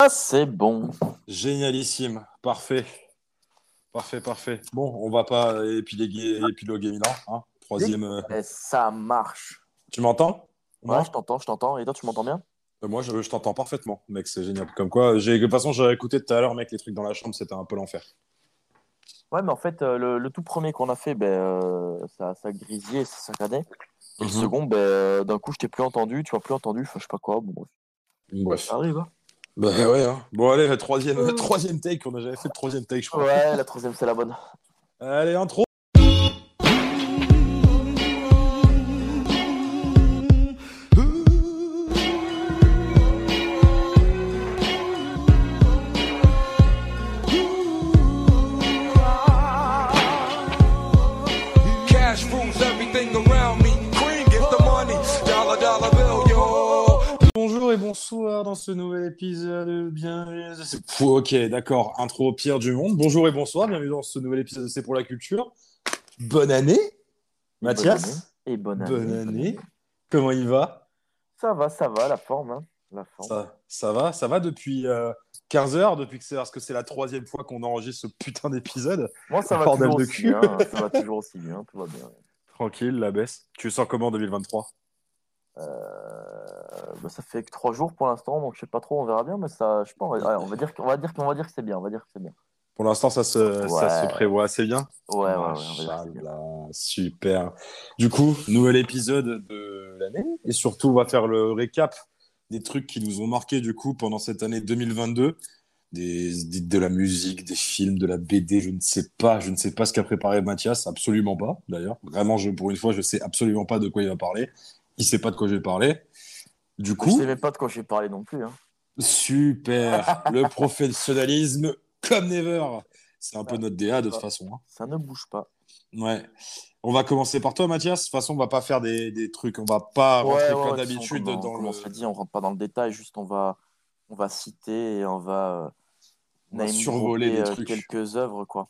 Ah, c'est bon. Génialissime. Parfait. Parfait, parfait. Bon, on va pas épiloguer Milan. Hein. Troisième. Ça marche. Tu m'entends ? Ouais, non, je t'entends. Et toi, tu m'entends bien ? Moi, je t'entends parfaitement, mec. C'est génial. Comme quoi, de toute façon, j'avais écouté tout à l'heure, mec, les trucs dans la chambre, c'était un peu l'enfer. Ouais, mais en fait, le tout premier qu'on a fait, ça grisier, ça saccadait. Et le second, d'un coup, je t'ai plus entendu, tu m'as plus entendu, enfin, je sais pas quoi. Bon, bref. Ça arrive, hein. Bah ouais, hein. Bon, allez, la troisième take, on a jamais fait de troisième take, je crois. Ouais, la troisième, c'est la bonne. Allez, intro. Cash rules everything around me. Green gets the money. Dollar, dollar bill, yo. Bonjour et bonsoir dans ce nouvel épisode. Bienvenue. Ok, d'accord. Intro pire du monde. Bonjour et bonsoir. Bienvenue dans ce nouvel épisode. C'est pour la culture. Bonne année, Mathias. Et bonne année. Comment il va ? Ça va. La forme. Hein. La forme. Ça va depuis 15 heures, depuis que c'est parce que c'est la troisième fois qu'on enregistre ce putain d'épisode. Moi, ça va toujours aussi bien. Ça va toujours aussi bien. Tout va bien. Tranquille, la baisse. Tu le sens comment en 2023 ? Ça fait que 3 jours pour l'instant, donc je sais pas trop, on verra bien, mais ça, je sais pas, on va dire que c'est bien, Pour l'instant, ça se prévoit assez bien. Ouais, on va dire que c'est bien. Super. Du coup, nouvel épisode de l'année, et surtout, on va faire le récap des trucs qui nous ont marqués du coup pendant cette année 2022, de la musique, des films, de la BD, je ne sais pas ce qu'a préparé Mathias, absolument pas. D'ailleurs, vraiment, pour une fois, je sais absolument pas de quoi il va parler. Il sait pas de quoi j'ai parlé. Du coup, je savais pas de quoi j'ai parlé non plus. Hein. Super, le professionnalisme comme never. C'est un peu notre DA de toute façon. Hein. Ça ne bouge pas. Ouais. On va commencer par toi, Mathias. De toute façon, on va pas faire des trucs. On va pas rentrer comme d'habitude dans le. On se dit, on rentre pas dans le détail. Juste, on va citer et on va survoler des trucs. Quelques œuvres, quoi.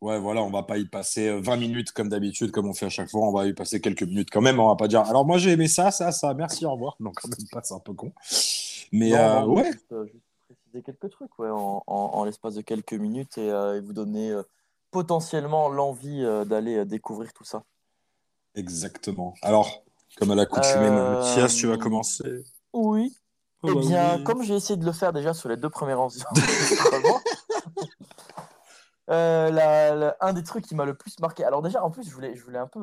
Ouais, voilà, on va pas y passer 20 minutes comme d'habitude, comme on fait à chaque fois. On va y passer quelques minutes quand même. On va pas dire, alors moi j'ai aimé ça, merci, au revoir. Non, quand même pas, c'est un peu con. Mais non, ouais. Juste préciser quelques trucs en l'espace de quelques minutes et vous donner potentiellement l'envie d'aller découvrir tout ça. Exactement. Alors, comme à l'accoutumée, Mathias, tu vas commencer. Oui. Eh bien, comme j'ai essayé de le faire déjà sur les 2 premières enregistrements. Un des trucs qui m'a le plus marqué. Alors déjà, en plus, je voulais un peu...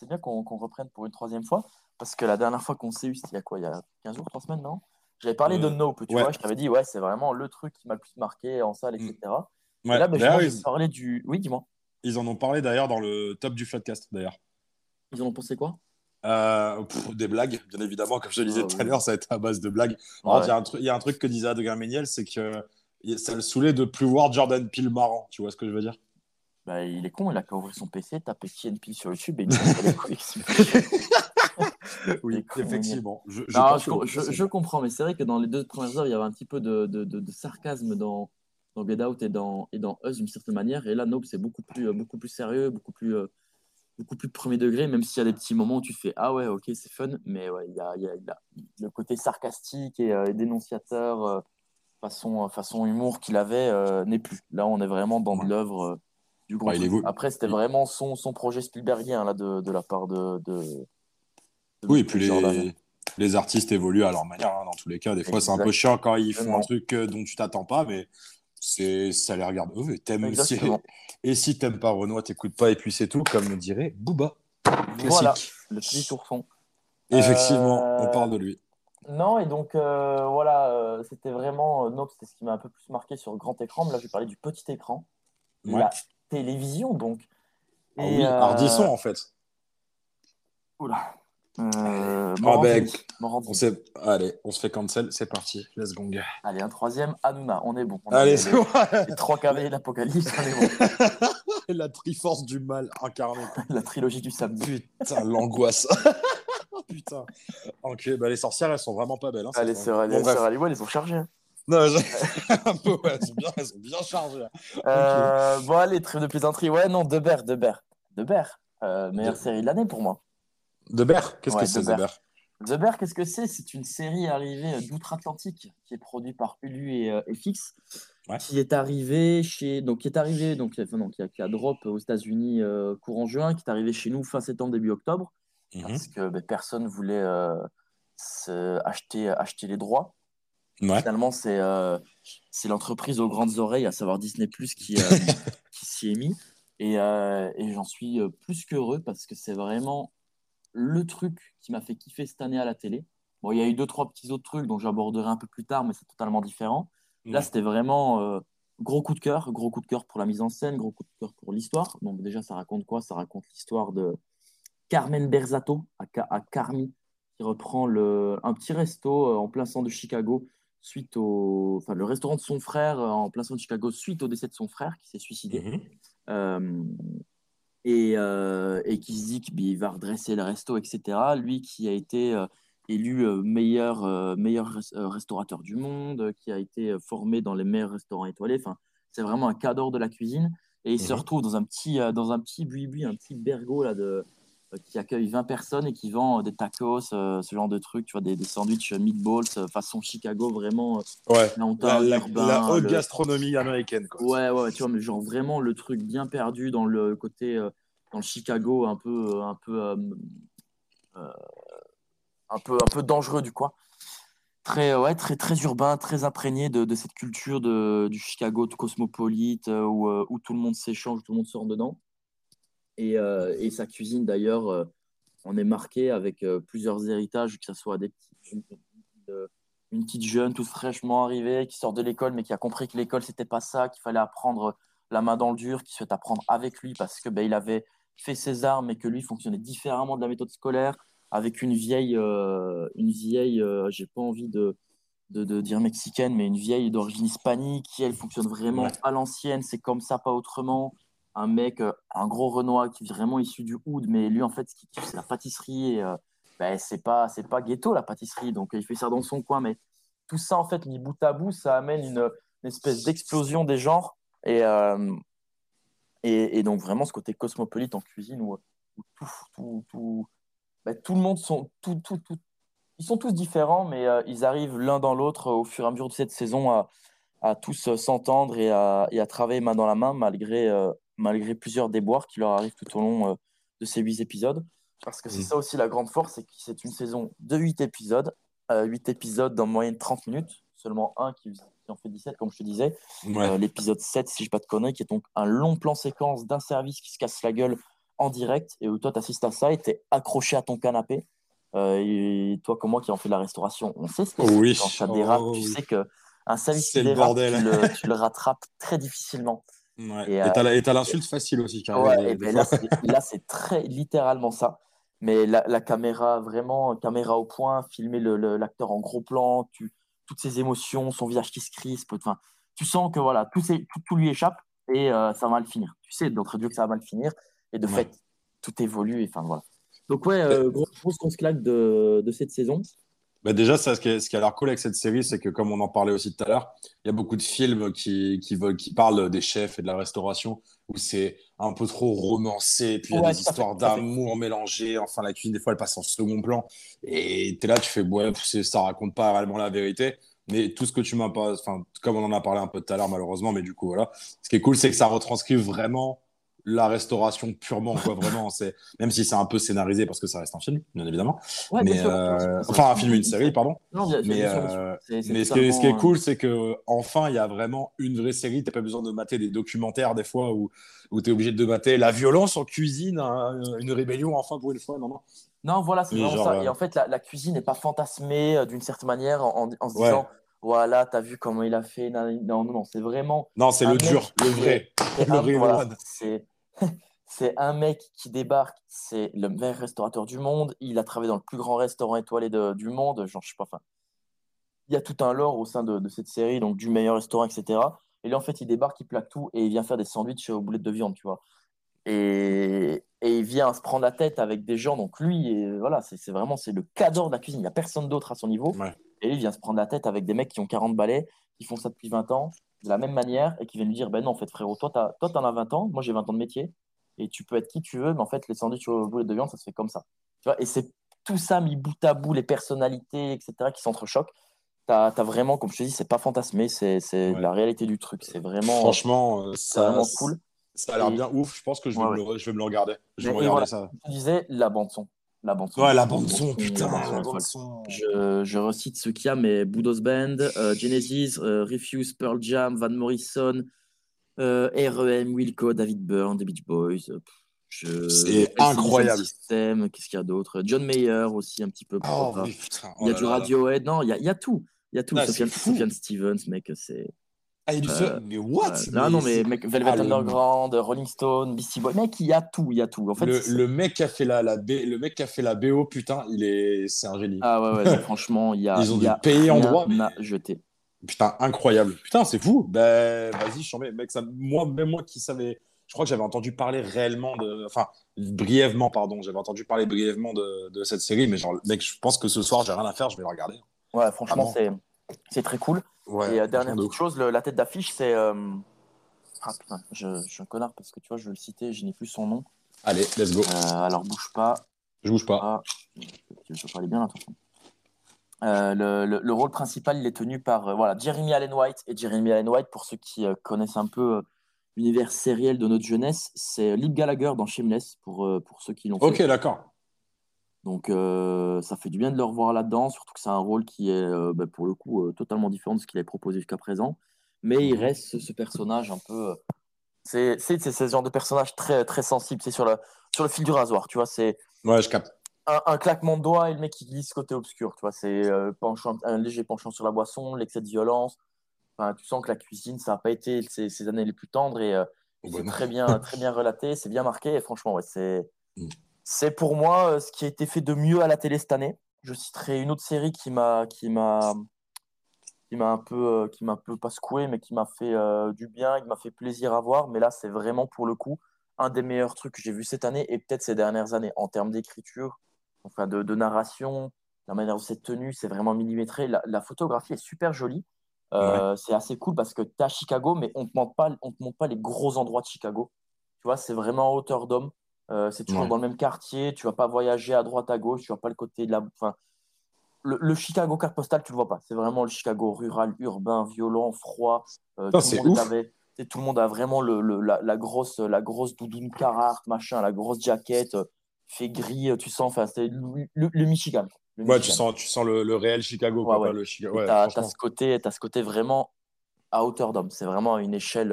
c'est bien qu'on reprenne pour une 3e fois, parce que la dernière fois qu'on s'est eu, c'était il y a quoi ? Il y a 15 jours, 3 semaines, non ? J'avais parlé de Nope, tu vois, je t'avais dit, ouais, c'est vraiment le truc qui m'a le plus marqué en salle, etc. Ouais. Et là, je parlais du... Oui, dis-moi. Ils en ont parlé, d'ailleurs, dans le top du podcast, d'ailleurs. Ils en ont pensé quoi ? Des blagues, bien évidemment. Comme je le disais tout à l'heure, ça a été à base de blagues. Alors, il y a un truc que disait Adrien Méniel, c'est que... ça le saoulait de plus voir Jordan Peele marrant, tu vois ce que je veux dire ? Bah, il est con, il a qu'à ouvrir son PC, taper Jordan Peele sur YouTube et il s'en les couilles. Oui, effectivement. Je comprends, mais c'est vrai que dans les 2 premières heures, il y avait un petit peu de sarcasme dans Get Out et dans Us d'une certaine manière, et là, Nope, c'est beaucoup plus sérieux, beaucoup plus premier degré, même s'il y a des petits moments où tu fais « Ah ouais, ok, c'est fun », mais ouais, il y a le côté sarcastique et dénonciateur... façon humour qu'il avait n'est plus. Là, on est vraiment dans de l'œuvre du gros truc. Après, c'était vraiment son projet Spielbergien là, de la part de oui, et puis les artistes évoluent à leur manière, hein, dans tous les cas. Des fois, c'est un peu chiant quand ils font un truc dont tu t'attends pas, mais ça les regarde eux. Et si t'aimes pas Renoir, t'écoutes pas, et puis c'est tout, comme dirait Booba. Voilà, le petit tourfond. Effectivement, on parle de lui. Non, et donc voilà, c'était vraiment Nope, c'était ce qui m'a un peu plus marqué sur le grand écran. Mais là, j'ai parlé du petit écran, la télévision, donc. Ah et, oui, Ardisson, en fait. Oula. Allez, on se fait cancel, c'est parti, let's go. Allez, un 3e, Hanouna, on est bon. Allez, c'est bon. Les 3 carrés, l'apocalypse, on est bon. La triforce du mal incarnée. La trilogie du samedi. Putain, l'angoisse. Putain. Okay. Bah, les sorcières, elles sont vraiment pas belles. Hein, les sœurs Halliwell, elles sont chargées. Hein. Non, un peu, ouais, elles sont bien chargées. Okay. Bon, les trucs de plaisanterie. Ouais, non, The Bear. Meilleure série de l'année pour moi. The Bear ? Qu'est-ce que c'est, The Bear ? The Bear, qu'est-ce que c'est ? C'est une série arrivée d'outre-Atlantique qui est produite par Hulu et FX, ouais. qui a drop aux États-Unis courant juin, qui est arrivée chez nous fin septembre, début octobre, parce que personne ne voulait acheter les droits. Ouais. Finalement, c'est l'entreprise aux grandes oreilles, à savoir Disney+, qui s'y est mis. Et j'en suis plus qu'heureux parce que c'est vraiment le truc qui m'a fait kiffer cette année à la télé. Bon, il y a eu 2-3 petits autres trucs dont j'aborderai un peu plus tard, mais c'est totalement différent. Ouais. Là, c'était vraiment gros coup de cœur pour la mise en scène, gros coup de cœur pour l'histoire. Donc déjà, ça raconte quoi ? Ça raconte l'histoire de Carmen Berzato, à Carmi, qui reprend un petit resto en plein centre de Chicago, le restaurant de son frère en plein centre de Chicago suite au décès de son frère qui s'est suicidé. Et qui se dit qu'il va redresser le resto, etc. Lui qui a été élu meilleur restaurateur du monde, qui a été formé dans les meilleurs restaurants étoilés. Enfin, c'est vraiment un cadre de la cuisine. Et il se retrouve dans un petit buibui, un petit bergot là, qui accueille 20 personnes et qui vend des tacos, ce genre de trucs, tu vois, des sandwichs meatballs façon Chicago, vraiment. Ouais, la haute gastronomie américaine, quoi. Ouais, tu vois, mais genre vraiment le truc bien perdu dans le côté, dans le Chicago un peu dangereux du quoi. Très, très urbain, très imprégné de cette culture du Chicago cosmopolite où tout le monde s'échange, tout le monde sort dedans. Et sa cuisine, d'ailleurs, on est marqué avec plusieurs héritages, que ce soit une petite jeune toute fraîchement arrivée qui sort de l'école, mais qui a compris que l'école, c'était pas ça, qu'il fallait apprendre la main dans le dur, qui souhaite apprendre avec lui parce que il avait fait ses armes et que lui fonctionnait différemment de la méthode scolaire, avec une vieille, j'ai pas envie de dire mexicaine, mais une vieille d'origine hispanique qui, elle, fonctionne vraiment à l'ancienne, c'est comme ça, pas autrement. Un mec, un gros Renoir qui est vraiment issu du Hood, mais lui, en fait, ce qu'il kiffe, c'est la pâtisserie. Et, c'est pas ghetto, la pâtisserie. Donc, il fait ça dans son coin. Mais tout ça, en fait, mis bout à bout, ça amène une espèce d'explosion des genres. Et donc, vraiment, ce côté cosmopolite en cuisine où tout le monde, ils sont tous différents, mais ils arrivent l'un dans l'autre au fur et à mesure de cette saison à tous s'entendre et à travailler main dans la main, malgré plusieurs déboires qui leur arrivent tout au long de ces 8 épisodes. Parce que c'est ça aussi la grande force, c'est que c'est une saison de 8 épisodes, 8 épisodes dans moyenne 30 minutes, seulement un qui en fait 17, comme je te disais. Ouais. L'épisode 7, si je ne dis pas de conneries, qui est donc un long plan séquence d'un service qui se casse la gueule en direct, et où toi, tu assistes à ça et tu es accroché à ton canapé. Et toi, comme moi, qui en fait de la restauration, on sait ce que c'est. Oui. Quand ça dérape, sais qu'un service qui dérape, tu le rattrapes très difficilement. Ouais. Et t'as l'insulte facile aussi. C'est très littéralement ça. Mais la caméra, vraiment, caméra au point, filmer l'acteur en gros plan, toutes ses émotions, son visage qui se crispe. Tu sens que voilà, tout lui échappe et ça va mal finir. Tu sais, d'entrée de jeu que ça va mal finir. Et de fait, tout évolue. Et, voilà. Donc grosse grosse claque de cette saison. Bah déjà, ça, ce qui a l'air cool avec cette série, c'est que comme on en parlait aussi tout à l'heure, il y a beaucoup de films qui parlent des chefs et de la restauration où c'est un peu trop romancé, et puis il y a des histoires d'amour mélangées. Enfin, la cuisine, des fois, elle passe en second plan. Et tu es là, tu fais, ça raconte pas réellement la vérité. Mais tout ce que tu m'as pas... Enfin, comme on en a parlé un peu tout à l'heure, malheureusement, mais du coup, voilà. Ce qui est cool, c'est que ça retranscrit vraiment la restauration purement, quoi, vraiment. C'est, même si c'est un peu scénarisé parce que ça reste un film, bien évidemment. Ouais, mais un film, une série, pardon. Non, mais ce qui est cool, c'est que enfin, il y a vraiment une vraie série. T'as pas besoin de mater des documentaires des fois où t'es obligé de mater la violence en cuisine, une rébellion enfin pour une fois. Non, voilà, c'est vraiment ça. Et en fait, la cuisine n'est pas fantasmée d'une certaine manière en se disant. Voilà, t'as vu comment il a fait. Non, c'est vraiment. Non, c'est le dur, le vrai. C'est un mec qui débarque. C'est le meilleur restaurateur du monde. Il a travaillé dans le plus grand restaurant étoilé du monde. Genre, je sais pas. Enfin, il y a tout un lore au sein de cette série, donc du meilleur restaurant, etc. Et là, en fait, il débarque, il plaque tout et il vient faire des sandwichs aux boulettes de viande, tu vois. Et il vient se prendre la tête avec des gens. Donc lui, c'est vraiment le cadre de la cuisine. Il n'y a personne d'autre à son niveau. Ouais. Et lui, il vient se prendre la tête avec des mecs qui ont 40 balais, qui font ça depuis 20 ans, de la même manière, et qui viennent lui dire, non, en fait, frérot, toi, t'en as 20 ans, moi, j'ai 20 ans de métier, et tu peux être qui tu veux, mais en fait, les sandwichs aux boulettes de viande, ça se fait comme ça. Tu vois, et c'est tout ça mis bout à bout, les personnalités, etc., qui s'entrechoquent, t'as vraiment, comme je te dis, c'est pas fantasmé, c'est ouais. la réalité du truc. C'est vraiment, franchement, ça, vraiment cool. Ça a l'air bien ouf. Je pense que je vais, je vais me le regarder. Je vais me regarder ça. Tu disais la bande-son. La bande-son. Ouais, la bande-son, putain. La bande-son. Je recite ce qu'il y a, mais Budos Band, Genesis, Refuse, Pearl Jam, Van Morrison, R.E.M., Wilco, David Byrne, The Beach Boys. C'est incroyable. System, qu'est-ce qu'il y a d'autre? John Mayer aussi, un petit peu. Oh, oui, putain. Oh, il y a du Radiohead. Non, il y a tout. Il y a tout. Sufjan Stevens, mec, c'est. Ah, il y a du seul. Mais what? Non, mais mec, Velvet Underground, Rolling Stone, Beastie Boys, mec, il y a tout. En fait, le mec qui a fait la BO, putain, c'est un génie. Ah ouais, franchement, il y a. Ils ont dû payer en droit. On a jeté. Putain, incroyable. Putain, c'est fou. Ben, vas-y, je t'en mets, mec. Moi qui savais. Je crois que j'avais entendu parler brièvement de cette série, mais genre, mec, je pense que ce soir, j'ai rien à faire, je vais la regarder. Ouais, franchement, c'est très cool. Ouais, et dernière petite chose, la tête d'affiche, c'est... Ah putain, je suis un connard, parce que tu vois, je vais le citer, je n'ai plus son nom. Allez, let's go. Alors, bouge pas. Je bouge pas. Je peux parler bien, attention. Le rôle principal, il est tenu par Jeremy Allen White. Et Jeremy Allen White, pour ceux qui connaissent un peu... l'univers sériel de notre jeunesse, c'est Liv Gallagher dans Shameless, pour ceux qui l'ont fait. Ok, d'accord. Donc, ça fait du bien de le revoir là-dedans, surtout que c'est un rôle qui est, pour le coup, totalement différent de ce qu'il avait proposé jusqu'à présent. Mais il reste ce personnage un peu... C'est ce genre de personnage très, très sensible. C'est sur le fil du rasoir, tu vois. C'est je capte. Un claquement de doigts et le mec qui glisse côté obscur, tu vois. C'est un léger penchant sur la boisson, l'excès de violence... Enfin, tu sens que la cuisine, ça n'a pas été ces années les plus tendres et c'est très bien relaté, c'est bien marqué. Et franchement, c'est pour moi ce qui a été fait de mieux à la télé cette année. Je citerai une autre série qui m'a un peu pas secoué, mais qui m'a fait du bien, qui m'a fait plaisir à voir. Mais là, c'est vraiment pour le coup un des meilleurs trucs que j'ai vu cette année et peut-être ces dernières années en termes d'écriture, enfin de narration, la manière dont c'est tenu, c'est vraiment millimétré. La photographie est super jolie. C'est assez cool parce que t'es à Chicago, mais on te montre pas les gros endroits de Chicago. Tu vois, c'est vraiment en hauteur d'homme. C'est toujours dans le même quartier. Tu vas pas voyager à droite à gauche. Tu vas pas le côté de la. Enfin, le Chicago carte postale, tu le vois pas. C'est vraiment le Chicago rural, urbain, violent, froid. Tout le monde a vraiment la grosse doudoune Carhartt, machin, la grosse jaquette, fait gris. Tu sens, enfin, c'est le Michigan. Ouais, tu sens le réel Chicago. Ouais, quoi, ouais. T'as ce côté vraiment à hauteur d'homme. C'est vraiment une échelle.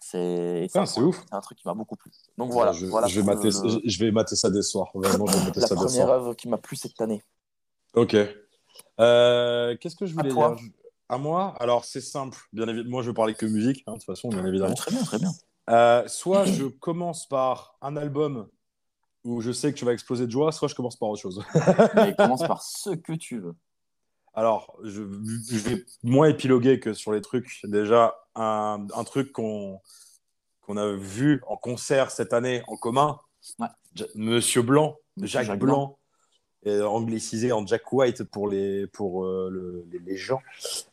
C'est ouf. C'est un truc qui m'a beaucoup plu. Donc voilà. Je vais mater ça dès ce soir. Vraiment, je vais mater ça dès ce soir. La première œuvre qui m'a plu cette année. Ok. Qu'est-ce que je voulais dire à moi? Alors, c'est simple. Bien évidemment, moi, je ne parler que musique. De toute façon, bien évidemment. Très bien, très bien. Soit je commence par un album où je sais que tu vas exploser de joie, soit je commence par autre chose. Mais commence par ce que tu veux. Alors, je vais moins épiloguer que sur les trucs. Déjà, un truc qu'on a vu en concert cette année en commun, Monsieur Blanc, Jacques Blanc, anglicisé en Jack White pour les gens.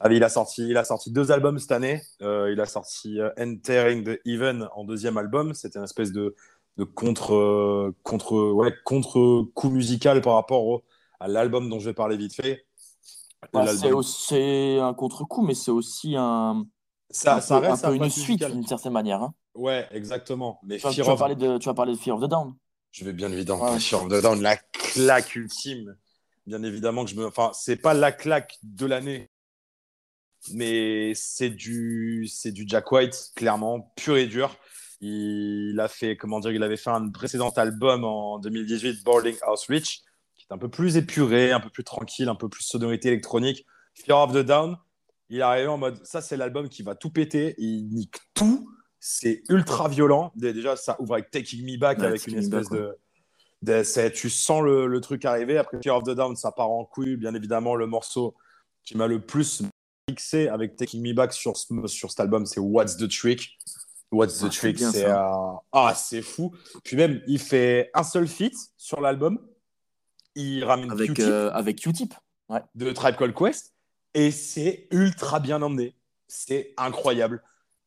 Alors, il a sorti deux albums cette année. Il a sorti Entering the Heaven en deuxième album. C'était une espèce de contre-coup musical par rapport à l'album dont je vais parler vite fait. C'est un contre-coup, mais c'est aussi un peu une suite, d'une certaine manière. Hein. Ouais, exactement. Mais tu vas parler de Fear of the Dawn. Je vais bien évidemment. Ouais. Fear of the Dawn, la claque ultime. Bien évidemment que c'est pas la claque de l'année, mais c'est du Jack White, clairement, pur et dur. Il avait fait un précédent album en 2018, Boarding House Rich, qui est un peu plus épuré, un peu plus tranquille, un peu plus sonorité électronique. Fear of the Dawn, il est arrivé en mode, ça c'est l'album qui va tout péter, il nique tout, c'est ultra violent. Déjà, ça ouvre avec Taking Me Back, avec une espèce de tu sens le truc arriver. Après Fear of the Dawn, ça part en couille. Bien évidemment, le morceau qui m'a le plus mixé avec Taking Me Back sur cet album, c'est What's the Trick. What's the Trick, c'est fou. Puis même, il fait un seul feat sur l'album. Il ramène avec Q-Tip de Tribe Called Quest. Et c'est ultra bien emmené. C'est incroyable.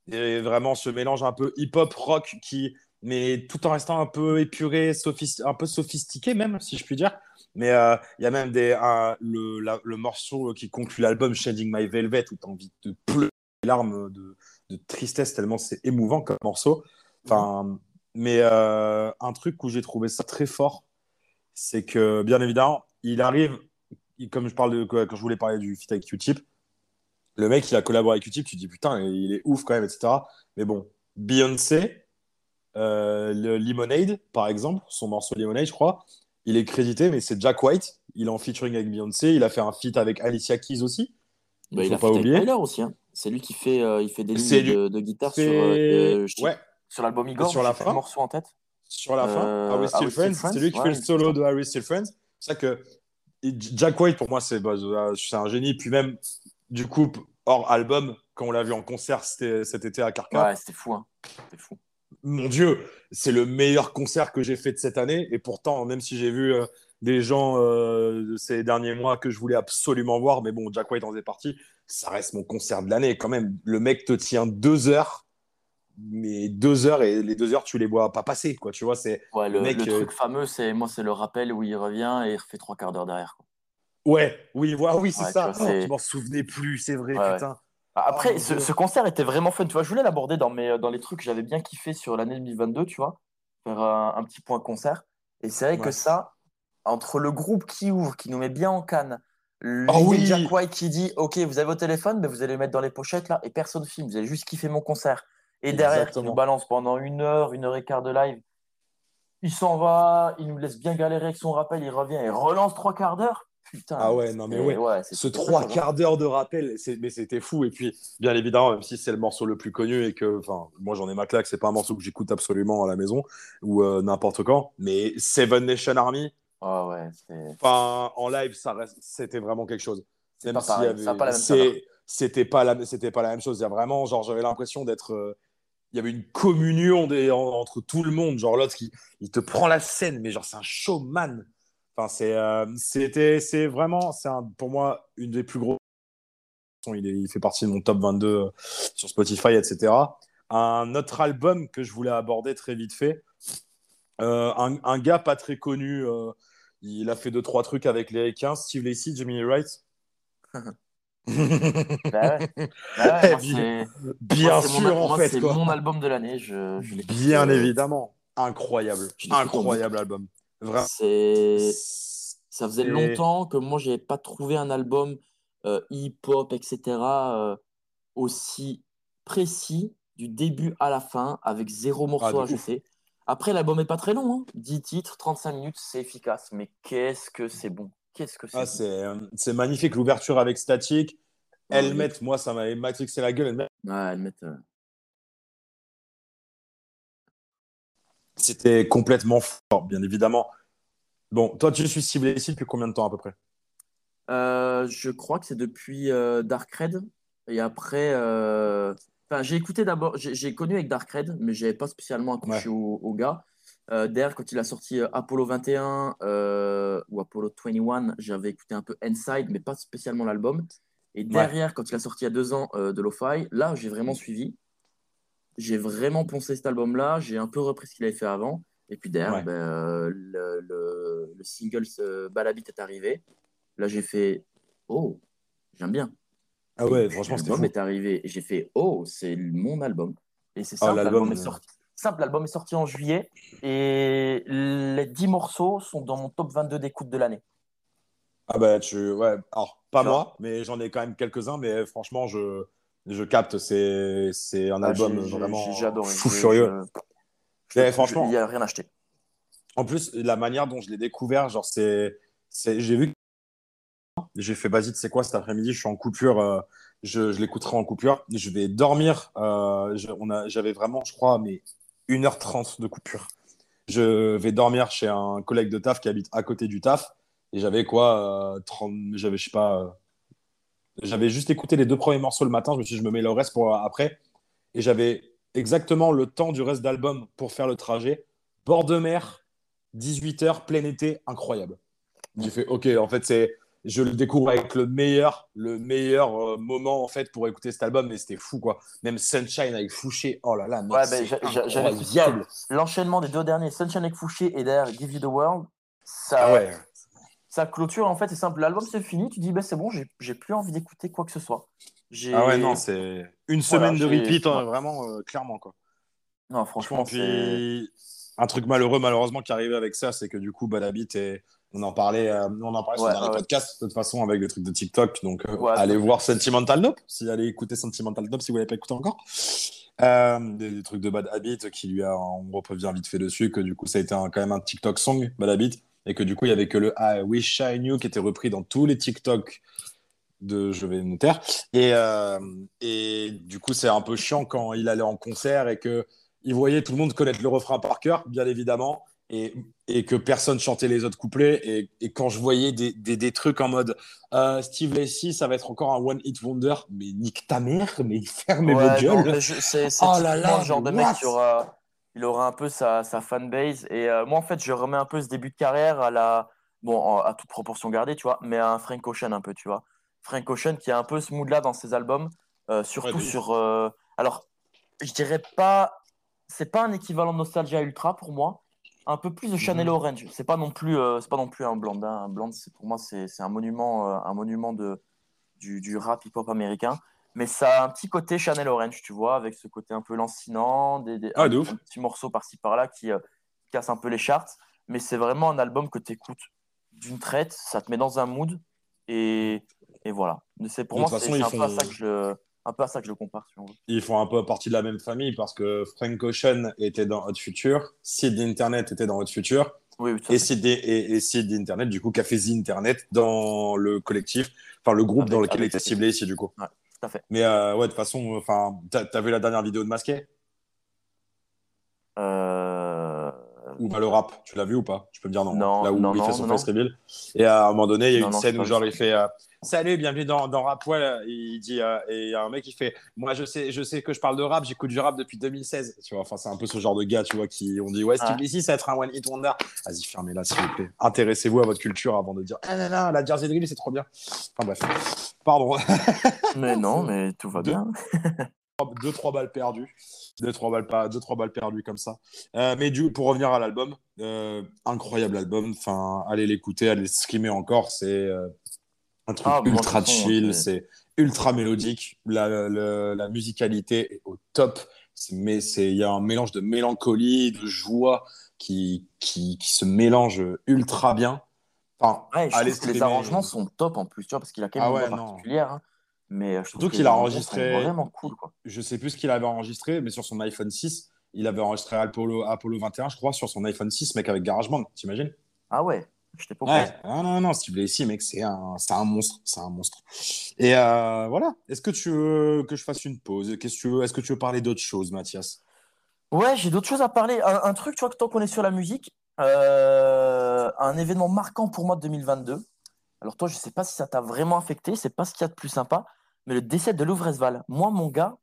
Et vraiment, ce mélange un peu hip-hop, rock, mais tout en restant un peu épuré, un peu sophistiqué même, si je puis dire. Mais il y a même le morceau qui conclut l'album, Shedding My Velvet, où tu as envie de pleurer des larmes de tristesse, tellement c'est émouvant comme morceau. Enfin, mais un truc où j'ai trouvé ça très fort, c'est que, bien évidemment, il arrive, comme je parle quand je voulais parler du feat avec Q-Tip, le mec, il a collaboré avec Q-Tip, tu te dis, putain, il est ouf quand même, etc. Mais bon, Beyoncé, le Lemonade, par exemple, son morceau Lemonade, je crois, il est crédité, mais c'est Jack White, il est en featuring avec Beyoncé, il a fait un feat avec Alicia Keys aussi, bah, il faut pas oublier. Il a aussi, hein. C'est lui qui fait, il fait des lignes de guitare sur l'album Igor, sur la fin, un morceau en tête. Sur la fin, Are We Still Friends, c'est lui qui fait le solo de Are We Still Friends. C'est ça que Jack White, pour moi, c'est un génie. Puis même, du coup, hors album, quand on l'a vu en concert cet été à Carcassonne. Ouais, c'était fou, hein. C'était fou. Mon Dieu, c'est le meilleur concert que j'ai fait de cette année. Et pourtant, même si j'ai vu des gens de ces derniers mois que je voulais absolument voir, mais bon, Jack White en faisait partie, ça reste mon concert de l'année. Quand même, le mec te tient 2 heures. Mais 2 heures, et les 2 heures tu les vois pas passer, quoi, tu vois. C'est le truc fameux, c'est le rappel où il revient et il refait 3/4 d'heure derrière, quoi. C'est ça, vois, je m'en souvenais plus, c'est vrai, putain. Après ce concert était vraiment fun, tu vois. Je voulais l'aborder dans les trucs que j'avais bien kiffé sur l'année 2022, tu vois, faire un petit point concert. Et c'est vrai que ça, entre le groupe qui ouvre, qui nous met bien en canne, Jack White qui dit ok, vous avez vos téléphones, mais vous allez les mettre dans les pochettes là, et personne filme, vous allez juste kiffer mon concert. Et derrière, qui nous balance pendant 1 heure, 1 heure et quart de live. Il s'en va, il nous laisse bien galérer avec son rappel, il revient et relance 3/4 d'heure. Putain. Ah ouais, non mais ce 3/4 d'heure de rappel, mais c'était fou. Et puis, bien évidemment, même si c'est le morceau le plus connu et que, enfin, moi j'en ai ma claque, c'est pas un morceau que j'écoute absolument à la maison ou n'importe quand. Mais Seven Nation Army, enfin, en live, c'était vraiment quelque chose. C'est pas pareil, ça n'a pas la même chose. C'était pas la même chose. Il y a vraiment, genre, j'avais l'impression d'être. Il y avait une communion entre tout le monde, genre l'autre il te prend la scène, mais genre c'est un showman. Enfin pour moi une des plus grosses. Il fait partie de mon top 22 sur Spotify, etc. Un autre album que je voulais aborder très vite fait, un gars pas très connu, il a fait 2-3 trucs avec les 15, Steve Lacy, Jeremy Allen White. C'est mon album de l'année. Bien évidemment, incroyable album. Vraiment. Ça faisait longtemps que moi j'avais pas trouvé un album hip-hop, etc. Aussi précis du début à la fin, avec 0 morceau ajouté. Après, l'album est pas très long, hein. 10 titres, 35 minutes, c'est efficace. Mais qu'est-ce que c'est bon. C'est magnifique, l'ouverture avec Static. Helmet, moi, ça m'avait matrixé la gueule. Helmet. C'était complètement fort, bien évidemment. Bon, toi, tu suis ciblé ici depuis combien de temps à peu près ? Je crois que c'est depuis Dark Red. Et après, j'ai écouté d'abord, j'ai connu avec Dark Red, mais je n'avais pas spécialement accroché au gars. Derrière, quand il a sorti Apollo 21 ou Apollo 21, j'avais écouté un peu Inside, mais pas spécialement l'album. Et derrière, quand il a sorti il y a 2 ans de Lo-Fi, là, j'ai vraiment suivi. J'ai vraiment poncé cet album-là. J'ai un peu repris ce qu'il avait fait avant. Et puis derrière, le single Bad Habit est arrivé. Là, j'ai fait « Oh, j'aime bien ». Ah ouais, et franchement, c'était fou. L'album est arrivé et j'ai fait « Oh, c'est mon album ». Et c'est ça, l'album est sorti. Simple, l'album est sorti en juillet et les 10 morceaux sont dans mon top 22 d'écoute de l'année. Ah bah alors pas moi, mais j'en ai quand même quelques-uns, mais franchement je capte, c'est un album vraiment fou furieux. Franchement, il n'y a rien acheté. En plus, la manière dont je l'ai découvert, genre j'ai vu que j'ai fait vas-y, tu sais quoi, cet après-midi, je suis en coupure. Je l'écouterai en coupure. Je vais dormir. J'avais vraiment, je crois, mais 1h30 de coupure. Je vais dormir chez un collègue de taf qui habite à côté du taf. Et j'avais quoi, j'avais juste écouté les 2 premiers morceaux le matin. Je me suis dit, je me mets le reste pour après. Et j'avais exactement le temps du reste d'album pour faire le trajet. Bord de mer, 18h, plein été, incroyable. J'ai fait, ok, en fait, je le découvre avec le meilleur moment en fait pour écouter cet album, mais c'était fou quoi. Même Sunshine avec Fouché, oh là là, j'avais incroyable. L'enchaînement des 2 derniers, Sunshine avec Fouché et derrière Give You the World, ça, ça clôture, en fait, c'est simple. L'album, c'est fini. Tu dis, bah, c'est bon, j'ai plus envie d'écouter quoi que ce soit. Ah ouais, non, c'est une semaine de repeat, hein, vraiment, clairement, quoi. Non, franchement, puis, un truc malheureux, malheureusement, qui arrivait avec ça, c'est que du coup, Bad Habit, on en parlait sur le dernier podcast, de toute façon, avec le truc de TikTok. Donc, allez voir Sentimental Nope, allez écouter Sentimental Nope si vous ne l'avez pas écouté encore. Des trucs de Bad Habit qui lui a, on revient vite fait dessus, que du coup, ça a été quand même un TikTok song, Bad Habit, et que du coup, il n'y avait que le I Wish I Knew qui était repris dans tous les TikTok de Je vais me taire. Et du coup, c'est un peu chiant quand il allait en concert et que il voyait tout le monde connaître le refrain par cœur, bien évidemment, et que personne chantait les autres couplets. Et quand je voyais des trucs en mode Steve Lacy, ça va être encore un one hit wonder, mais nique ta mère, mais fermez vos gueules. C'est oh là là, genre de mec il aura un peu sa fanbase. Et moi, en fait, je remets un peu ce début de carrière à la à toute proportion gardée, tu vois, mais à un Frank Ocean un peu, tu vois. Frank Ocean qui a un peu ce mood-là dans ses albums, surtout sur... alors, je dirais pas... C'est pas un équivalent de Nostalgia Ultra pour moi, un peu plus de Channel Orange. C'est pas non plus un Blonde. Hein. Un Blonde, pour moi, c'est un monument du rap hip-hop américain. Mais ça a un petit côté Channel Orange, tu vois, avec ce côté un peu lancinant, un petit morceau par-ci par-là qui casse un peu les charts. Mais c'est vraiment un album que t'écoutes d'une traite, ça te met dans un mood et voilà. C'est pour moi, c'est un peu à ça que je le compare. Si on veut. Ils font un peu partie de la même famille parce que Frank Ocean était dans Hot Future, Sid Internet était dans Hot Future, et Sid Internet, du coup, qui a fait The Internet dans le collectif, enfin le groupe dans lequel il était ciblé ici, du coup. Ouais, tout à fait. Mais ouais, de toute façon, enfin, t'as vu la dernière vidéo de Masqué ou pas le rap, tu l'as vu ou pas? Tu peux me dire non. Il fait son face reveal. Et à un moment donné, il y a une scène où genre il fait salut, bienvenue dans Rap. Ouais, il dit et il y a un mec qui fait moi je sais que je parle de rap, j'écoute du rap depuis 2016. Tu vois, enfin c'est un peu ce genre de gars, tu vois, qui on dit ouais, Steve Lacy, ça va être un one hit wonder. Vas-y, fermez-la s'il vous plaît. Intéressez-vous à votre culture avant de dire ah là là, la Jersey Drill, c'est trop bien. Enfin bref. Pardon. Mais non, mais tout va bien. 2-3 balles perdues. 2-3 balles perdues comme ça. Mais pour revenir à l'album, incroyable album. Enfin, allez l'écouter, allez le streamer encore. C'est un truc ultra chill, c'est ultra mélodique. La musicalité est au top. Mais il y a un mélange de mélancolie, de joie qui se mélange ultra bien. Enfin, ouais, allez streamer. Les arrangements sont top en plus, tu vois, parce qu'il a quand même une voix particulière. Hein. Mais surtout qu'il a enregistré vraiment cool, quoi. Je sais plus ce qu'il avait enregistré, mais sur son iPhone 6 il avait enregistré Apollo 21 je crois, sur son iPhone 6 mec, avec GarageBand, t'imagines? Ah ouais, je t'ai pas compris. Non, Steve Lacy mec, c'est un monstre. Et voilà, est-ce que tu veux que je fasse une pause? Est-ce que tu veux parler d'autres choses, Mathias? Ouais, j'ai d'autres choses à parler. Un truc, tu vois, que tant qu'on est sur la musique, un événement marquant pour moi de 2022. Alors toi, je sais pas si ça t'a vraiment affecté, c'est pas ce qu'il y a de plus sympa, mais le décès de Louvresval, moi, mon gars,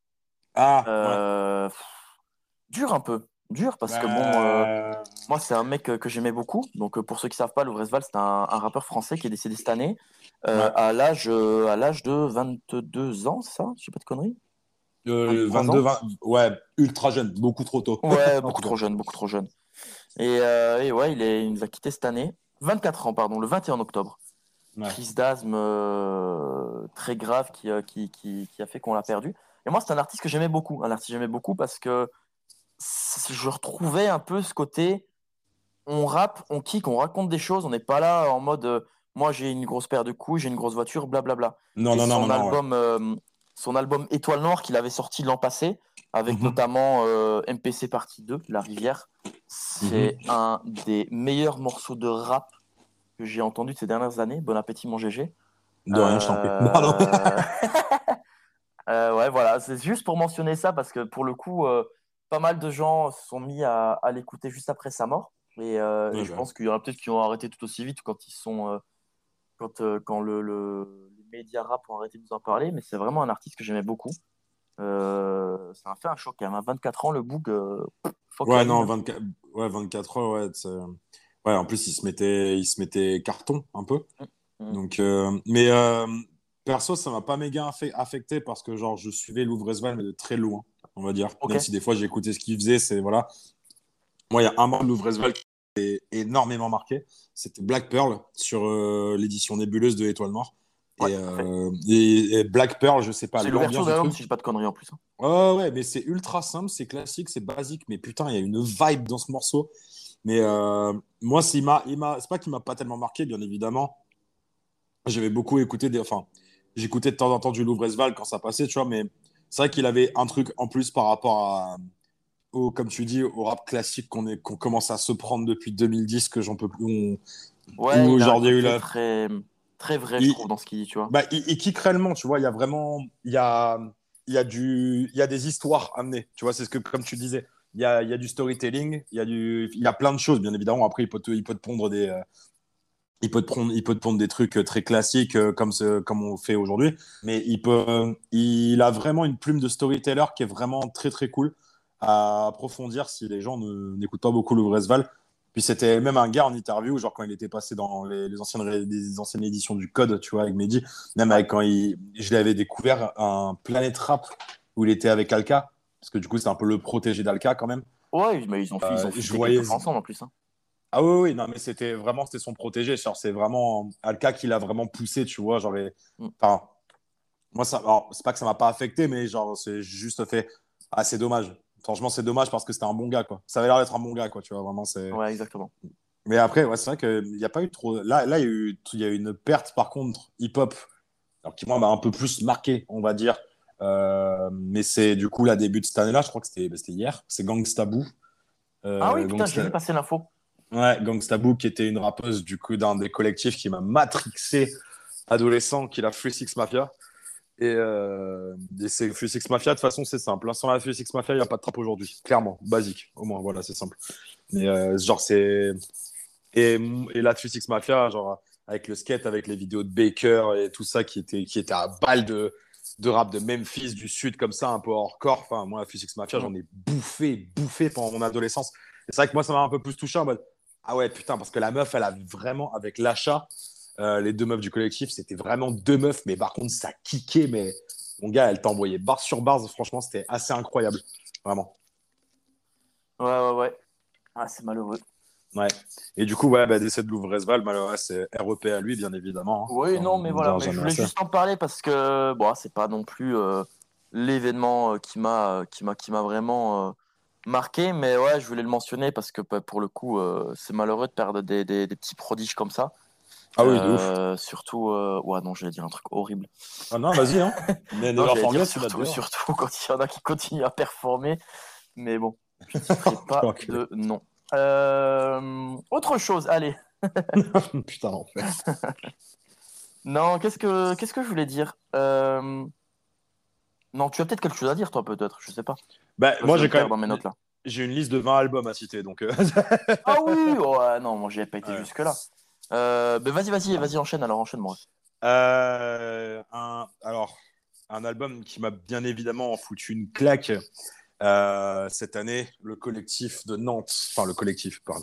dur un peu, parce que moi, c'est un mec que j'aimais beaucoup. Donc, pour ceux qui savent pas, Louvresval, c'est un rappeur français qui est décédé cette année à l'âge de 22 ans, c'est ça? Je sais pas de conneries. 22, ouais, ultra jeune, beaucoup trop tôt. Ouais, beaucoup trop jeune. Et ouais, il nous a quitté cette année, 24 ans, pardon, le 21 octobre. Ouais. Crise d'asthme très grave qui a fait qu'on l'a perdu. Et moi, c'est un artiste que j'aimais beaucoup. Un artiste que j'aimais beaucoup parce que je retrouvais un peu ce côté on rappe, on kick, on raconte des choses. On n'est pas là en mode moi, j'ai une grosse paire de couilles, j'ai une grosse voiture, blablabla. Son album Étoile Noire qu'il avait sorti l'an passé avec notamment MPC Partie 2, La Rivière, c'est un des meilleurs morceaux de rap que j'ai entendu de ces dernières années. Bon appétit, mon GG. De rien, je t'en prie. Non. Ouais, voilà. C'est juste pour mentionner ça parce que pour le coup, pas mal de gens se sont mis à l'écouter juste après sa mort. Et je pense qu'il y en a peut-être qui ont arrêté tout aussi vite quand ils sont, quand les médias rap ont arrêté de nous en parler. Mais c'est vraiment un artiste que j'aimais beaucoup. Ça m'a fait un choc. Quand même, à 24 ans, le boug. 24 ans, ouais. C'est... Ouais, en plus, il se mettait carton un peu. Donc, mais perso, ça m'a pas méga affecté parce que genre, je suivais Louvresval mais de très loin, on va dire. Okay. Même si des fois, j'écoutais ce qu'il faisait, c'est voilà. Moi, il y a un membre de Louvresval énormément marqué, c'était Black Pearl sur l'édition nébuleuse de Étoile Noire. Ouais, et Black Pearl, je sais pas. C'est l'ouverture d'un homme, si je dis pas de conneries en plus. Ouais, mais c'est ultra simple, c'est classique, c'est basique, mais putain, il y a une vibe dans ce morceau. Mais moi, c'est pas qu'il m'a pas tellement marqué, bien évidemment. J'avais beaucoup écouté j'écoutais de temps en temps du Louvresval quand ça passait, tu vois, mais c'est vrai qu'il avait un truc en plus par rapport à, au, comme tu dis, au rap classique qu'on commence à se prendre depuis 2010, que j'en peux plus. Aujourd'hui, il a très... Très vrai, je trouve, dans ce qu'il dit, tu vois. Bah, il kick réellement, tu vois. Il y a vraiment... Il y a des histoires amenées, tu vois. C'est ce que, comme tu disais, il y a du storytelling, il y a plein de choses, bien évidemment. Après, il peut te pondre des trucs très classiques comme on fait aujourd'hui. Mais il a vraiment une plume de storyteller qui est vraiment très, très cool à approfondir si les gens n'écoutent pas beaucoup Louvresval. Puis c'était même un gars en interview, genre quand il était passé dans les anciennes éditions du Code, tu vois, avec Mehdi, même avec quand je l'avais découvert, un Planet Rap où il était avec Alka, parce que du coup, c'est un peu le protégé d'Alka quand même. Ouais, mais ils ont fait ensemble en plus. Hein. Ah oui, non, mais c'était son protégé. Genre, c'est vraiment Alka qui l'a vraiment poussé, tu vois. Genre, moi, ça, alors, c'est pas que ça m'a pas affecté, mais genre, c'est juste fait assez dommage. Franchement, c'est dommage parce que c'était un bon gars, quoi. Ça avait l'air d'être un bon gars, quoi, tu vois, vraiment, c'est... Ouais, exactement. Mais après, ouais, c'est vrai qu'il n'y a pas eu trop... Là, il y a eu une perte, par contre, hip-hop, alors qui, moi, m'a un peu plus marqué, on va dire. Mais c'est, du coup, là, début de cette année-là, je crois que c'était hier, c'est Gangsta Boo. Ah oui, putain, j'ai vu passer l'info. Ouais, Gangsta Boo, qui était une rappeuse, du coup, d'un des collectifs qui m'a matrixé, adolescent, qui est la Three 6 Mafia. Et c'est Three 6 Mafia, de toute façon c'est simple, sans la Three 6 Mafia il n'y a pas de trap aujourd'hui, clairement, basique au moins, voilà, c'est simple. Mais genre c'est et la Three 6 Mafia, genre avec le skate, avec les vidéos de Baker et tout ça, qui était à balle de rap de Memphis du sud comme ça, un peu hardcore. Enfin, moi la Three 6 Mafia, j'en ai bouffé pendant mon adolescence, et c'est vrai que moi ça m'a un peu plus touché en mode ah ouais putain, parce que la meuf elle a vraiment, avec l'achat, les deux meufs du collectif, c'était vraiment deux meufs, mais par contre, ça kickait. Mais mon gars, elle t'envoyait barre sur barre. Franchement, c'était assez incroyable. Vraiment. Ouais. Ah, c'est malheureux. Ouais. Et du coup, ouais, bah, décès de Louvresval, malheureux, c'est REP à lui, bien évidemment. Oui, non, mais voilà. Mais je voulais juste en parler parce que bon, c'est pas non plus l'événement qui m'a vraiment marqué. Mais ouais, je voulais le mentionner parce que pour le coup, c'est malheureux de perdre des petits prodiges comme ça. Ah oui, de ouf. Surtout, ouais, non, j'allais dire un truc horrible. Ah non, vas-y, hein. Mais non, dire, surtout quand il y en a qui continuent à performer. Mais bon, je ne sais pas de nom. Autre chose, allez. Putain, en fait. Non, qu'est-ce que je voulais dire Non, tu as peut-être quelque chose à dire, toi, peut-être. Je sais pas. Bah, moi, j'ai quand même dans mes notes là. J'ai une liste de 20 albums à citer, donc. Ah oui, ouais, non, moi, j'ai pas été jusque là. Ben vas-y, enchaîne-moi. Un album qui m'a bien évidemment foutu une claque cette année, le collectif de Nantes. Enfin, le collectif. Ouais,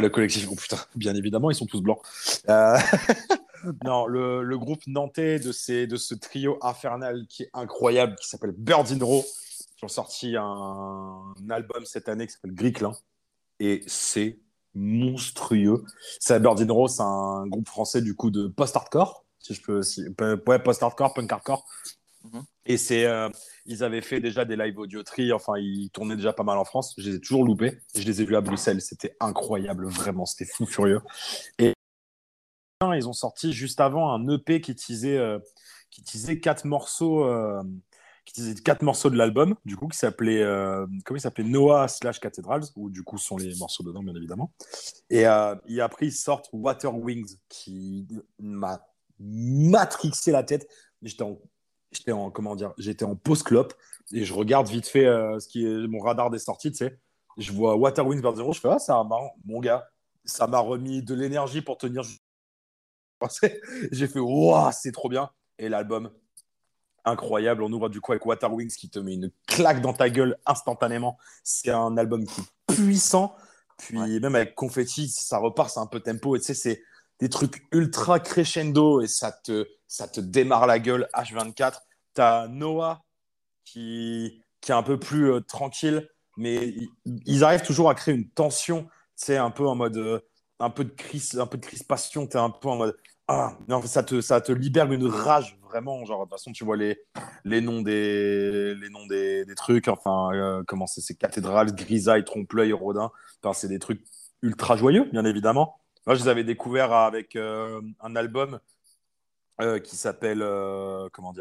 le collectif. Oh putain, bien évidemment, ils sont tous blancs. Non, le groupe nantais de ce trio infernal qui est incroyable, qui s'appelle Birds in Row, qui ont sorti un album cette année qui s'appelle Griclin. Et c'est monstrueux. Birds in Row, c'est un groupe français du coup de post-hardcore, post-hardcore, punk hardcore. Mm-hmm. Et c'est ils avaient fait déjà des live audioteries, enfin ils tournaient déjà pas mal en France. Je les ai toujours loupés. Je les ai vus à Bruxelles, c'était incroyable, vraiment, c'était fou furieux. Et ils ont sorti juste avant un EP qui teasait 4 morceaux. De l'album, du coup, qui s'appelait Noah / Cathedrals, où du coup sont les morceaux dedans, bien évidemment. Et après, ils sortent Water Wings, qui m'a matrixé la tête. J'étais en pause clope, et je regarde vite fait ce qui est mon radar des sorties, tu sais. Je vois Water Wings vers 0, je fais ah, c'est marrant, mon gars, ça m'a remis de l'énergie pour tenir. J'ai fait waouh, c'est trop bien. Et l'album, incroyable, on ouvre du coup avec Water Wings qui te met une claque dans ta gueule instantanément. C'est un album qui est puissant, puis même avec Confetti, ça repart, c'est un peu tempo, et tu sais, c'est des trucs ultra crescendo et ça te démarre la gueule H24. T'as Noah qui est un peu plus tranquille, mais ils arrivent toujours à créer une tension. sais, un peu en mode un peu de crispation, tu es un peu en mode ah, non, ça te libère une rage vraiment, genre de toute façon tu vois les noms des trucs, enfin comment c'est cathédrale, grisaille, trompe-l'œil, rodin, enfin c'est des trucs ultra joyeux bien évidemment. Moi je les avais découverts avec un album qui s'appelle We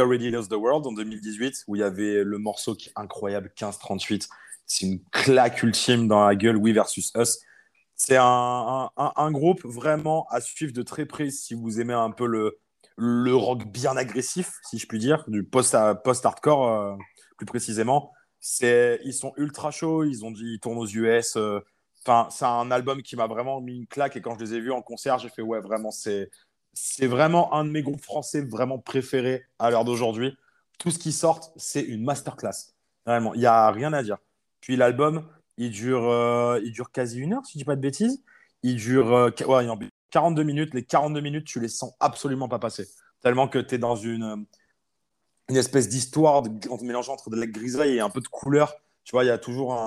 Already Lost the World en 2018, où il y avait le morceau qui est incroyable, 15-38, c'est une claque ultime dans la gueule, We versus Us. C'est un groupe vraiment à suivre de très près si vous aimez un peu le rock bien agressif, si je puis dire, du post-hardcore plus précisément. Ils sont ultra chauds, ils tournent aux US. C'est un album qui m'a vraiment mis une claque, et quand je les ai vus en concert, j'ai fait ouais, vraiment, c'est vraiment un de mes groupes français vraiment préférés à l'heure d'aujourd'hui. Tout ce qu'ils sortent, c'est une masterclass. Vraiment, il n'y a rien à dire. Puis l'album, il dure quasi une heure, si je ne dis pas de bêtises. Il dure 42 minutes. Les 42 minutes, tu les sens absolument pas passer. Tellement que tu es dans une espèce d'histoire en te mélangeant entre de la grisaille et un peu de couleur. Tu vois, il y a toujours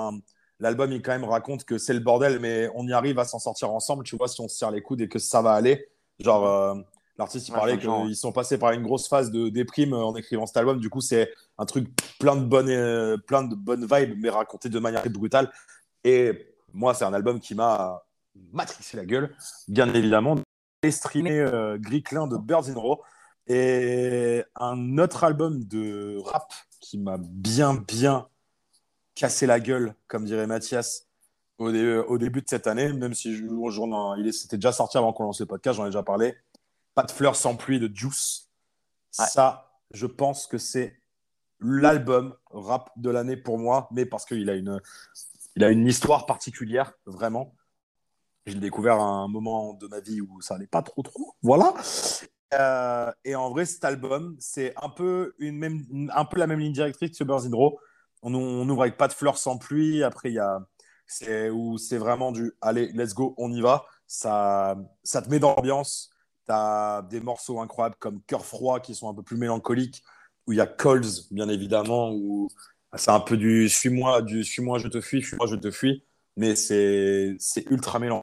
L'album, il quand même raconte que c'est le bordel, mais on y arrive à s'en sortir ensemble, tu vois, si on se serre les coudes et que ça va aller. Genre, l'artiste, il parlait qu'ils sont passés par une grosse phase de déprime en écrivant cet album. Du coup, c'est un truc plein de bonnes vibes, mais raconté de manière très brutale. Et moi, c'est un album qui m'a matrixé la gueule, bien évidemment. J'ai streamé Griclin de Birds in Row. Et un autre album de rap qui m'a bien cassé la gueule, comme dirait Mathias, au début de cette année, même si c'était déjà sorti avant qu'on lance le podcast, j'en ai déjà parlé. Pas de fleurs sans pluie de Juice. Ouais. Ça, je pense que c'est l'album rap de l'année pour moi, mais parce qu'il a une histoire particulière, vraiment. J'ai découvert un moment de ma vie où ça n'allait pas trop, voilà. Et en vrai, cet album, c'est un peu la même ligne directrice que Birds in Row. On ouvre avec Pas de fleurs sans pluie, après c'est vraiment du allez, let's go, on y va. Ça te met dans l'ambiance. T'as des morceaux incroyables comme Cœur froid qui sont un peu plus mélancoliques, où il y a Coles, bien évidemment, où c'est un peu du suis-moi, je te fuis, suis-moi, je te fuis, mais c'est ultra mélancolique.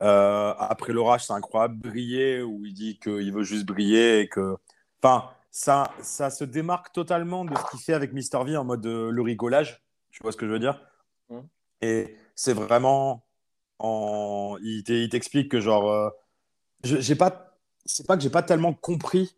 Après l'orage, c'est incroyable, Briller, où il dit qu'il veut juste briller et que. Enfin, ça se démarque totalement de ce qu'il fait avec Mr. V en mode le rigolage, tu vois ce que je veux dire? Et c'est vraiment. Il t'explique que genre. C'est pas que j'ai pas tellement compris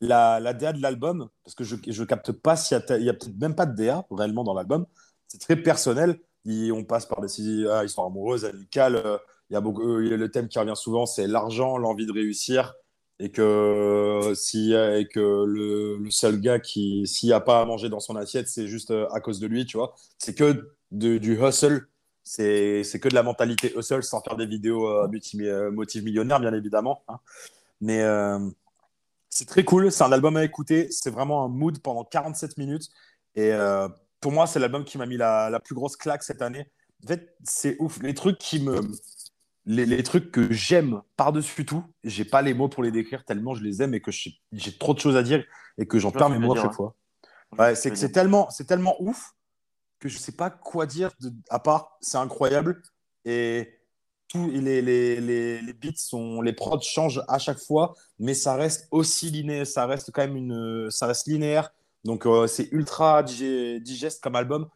la DA de l'album, parce que je capte pas s'il y a peut-être même pas de DA réellement dans l'album. C'est très personnel. On passe par des histoires amoureuses, amicales. Il y a beaucoup, le thème qui revient souvent, c'est l'argent, l'envie de réussir, et que le seul gars qui s'il y a pas à manger dans son assiette, c'est juste à cause de lui, tu vois. C'est que du hustle. C'est que de la mentalité hustle, sans faire des vidéos motive millionnaire, bien évidemment. Hein. Mais c'est très cool, c'est un album à écouter, c'est vraiment un mood pendant 47 minutes. Et pour moi, c'est l'album qui m'a mis la plus grosse claque cette année. En fait, c'est ouf. Les trucs que j'aime par-dessus tout, j'ai pas les mots pour les décrire tellement je les aime et que j'ai trop de choses à dire et que j'en perds mes mots à chaque fois. Ouais, c'est tellement ouf que je sais pas quoi dire à part c'est incroyable, et tous les beats les prods changent à chaque fois, mais ça reste aussi linéaire, ça reste linéaire, donc c'est ultra digeste comme album.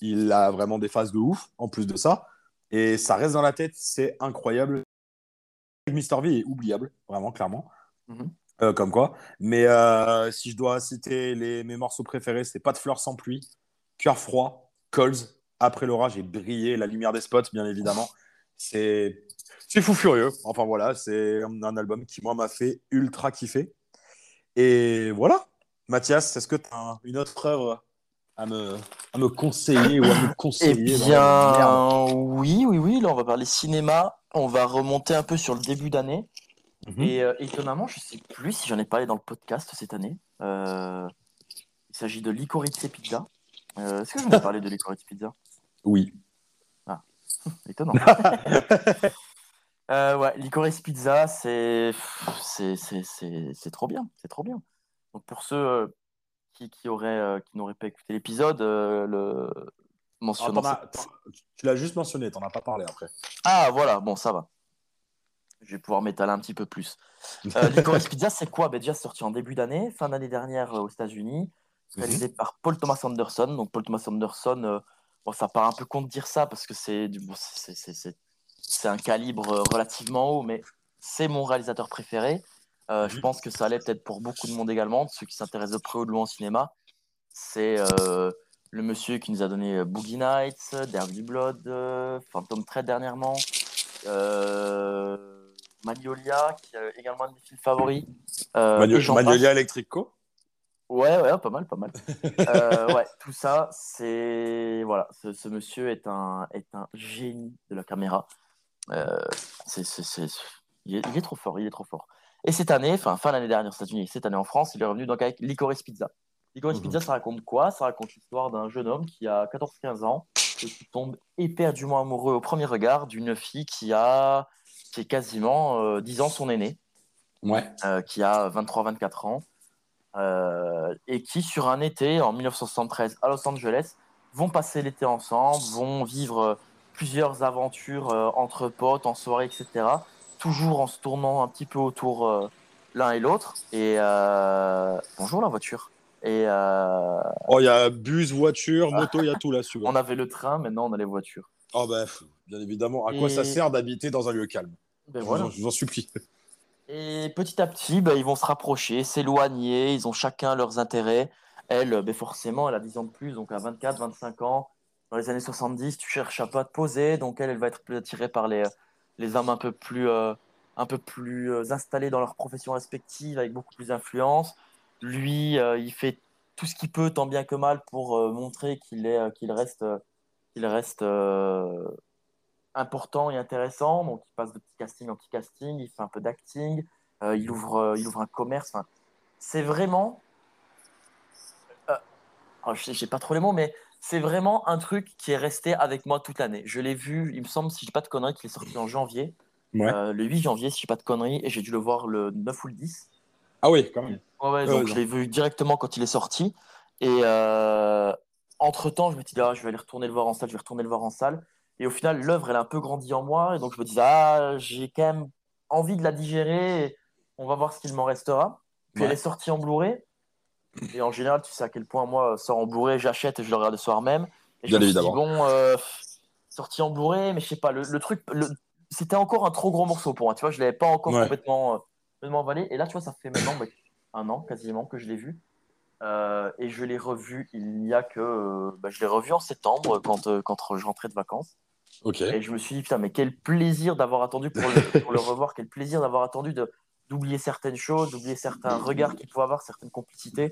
Il a vraiment des phases de ouf en plus de ça, et ça reste dans la tête, c'est incroyable. Mr. V est oubliable, vraiment, clairement. Comme quoi, mais si je dois citer mes morceaux préférés, c'est Pas de fleurs sans pluie, Cœur froid, Coles, Après l'orage et Briller, la lumière des spots, bien évidemment. C'est fou furieux. Enfin voilà, c'est un album qui, moi, m'a fait ultra kiffer. Et voilà. Mathias, est-ce que tu as une autre œuvre à me conseiller ou à me conseiller? Eh bien, oui. Là, on va parler cinéma. On va remonter un peu sur le début d'année. Et étonnamment, je ne sais plus si j'en ai parlé dans le podcast cette année. Il s'agit de Licorice Pizza. Est-ce que je vais parler de Licorice Pizza? Oui. Ah, étonnant. Ouais, Licorice Pizza, c'est trop bien, c'est trop bien. Donc pour ceux qui n'auraient pas écouté l'épisode, mentionnant. Ah, tu l'as juste mentionné, t'en as pas parlé après. Ah voilà, bon ça va. Je vais pouvoir m'étaler un petit peu plus. Licorice Pizza, c'est quoi? Déjà sorti en début d'année, fin d'année dernière aux États-Unis, réalisé par Paul Thomas Anderson. Donc Paul Thomas Anderson, bon, ça part un peu con de dire ça parce que c'est un calibre relativement haut, mais c'est mon réalisateur préféré. Je pense que ça allait peut-être pour beaucoup de monde également, de ceux qui s'intéressent de près ou de loin au cinéma. C'est le monsieur qui nous a donné Boogie Nights, Derby Blood, Phantom Thread dernièrement, Magnolia, qui est également un de mes films favoris. Magnolia Electric Co. Ouais, pas mal. Ouais, tout ça, c'est... Voilà, ce monsieur est un génie de la caméra. Il est trop fort, Et cette année, fin l'année dernière aux États-Unis, cette année en France, il est revenu donc avec Licorice Pizza. Licorice Pizza, ça raconte quoi? Ça raconte l'histoire d'un jeune homme qui a 14-15 ans et qui tombe éperdument amoureux au premier regard d'une fille qui est quasiment 10 ans son aînée, qui a 23-24 ans, et qui, sur un été en 1973 à Los Angeles, vont passer l'été ensemble, vont vivre plusieurs aventures entre potes, en soirée, etc., toujours en se tournant un petit peu autour l'un et l'autre. Et bonjour la voiture. Et oh, il y a bus, voiture, moto, il y a tout là-dessus. On avait le train, maintenant on a les voitures. Oh ben, bien évidemment. À quoi ça sert d'habiter dans un lieu calme? Ben voilà. Je vous en supplie. Et petit à petit, ils vont se rapprocher, s'éloigner. Ils ont chacun leurs intérêts. Elle, forcément, elle a 10 ans de plus, donc à 24, 25 ans. Dans les années 70, tu cherches à pas te poser. Donc elle va être plus attirée par les hommes un peu plus installés dans leur profession respective, avec beaucoup plus d'influence. Lui, il fait tout ce qu'il peut, tant bien que mal, pour montrer qu'il reste important et intéressant. Donc, il passe de petit casting en petit casting, il fait un peu d'acting, il ouvre un commerce. C'est vraiment... j'ai pas trop les mots, mais... C'est vraiment un truc qui est resté avec moi toute l'année. Je l'ai vu, il me semble, si je dis pas de conneries, qu'il est sorti en janvier. Ouais. Le 8 janvier, si je dis pas de conneries, et j'ai dû le voir le 9 ou le 10. Ah oui, quand même. Ouais, donc je l'ai vu directement quand il est sorti. Et entre-temps, je me disais, je vais aller retourner le voir en salle, Et au final, l'œuvre, elle a un peu grandi en moi. Et donc, je me disais, j'ai quand même envie de la digérer. Et on va voir ce qu'il m'en restera. Puis elle est sortie en Blu-ray. Et en général, tu sais à quel point moi, sort en Blu-ray, j'achète et je le regarde le soir même. Et bien je me suis dit, bon, sorti en Blu-ray, mais je sais pas, le truc, c'était encore un trop gros morceau pour moi. Tu vois, je l'avais pas encore complètement emballé. Et là, tu vois, ça fait maintenant un an quasiment que je l'ai vu. Et je l'ai revu je l'ai revu en septembre quand je rentrais de vacances. Okay. Et je me suis dit, putain, mais quel plaisir d'avoir attendu pour le revoir, quel plaisir d'avoir attendu d'oublier certaines choses, d'oublier certains regards qu'il pouvait avoir, certaines complicités.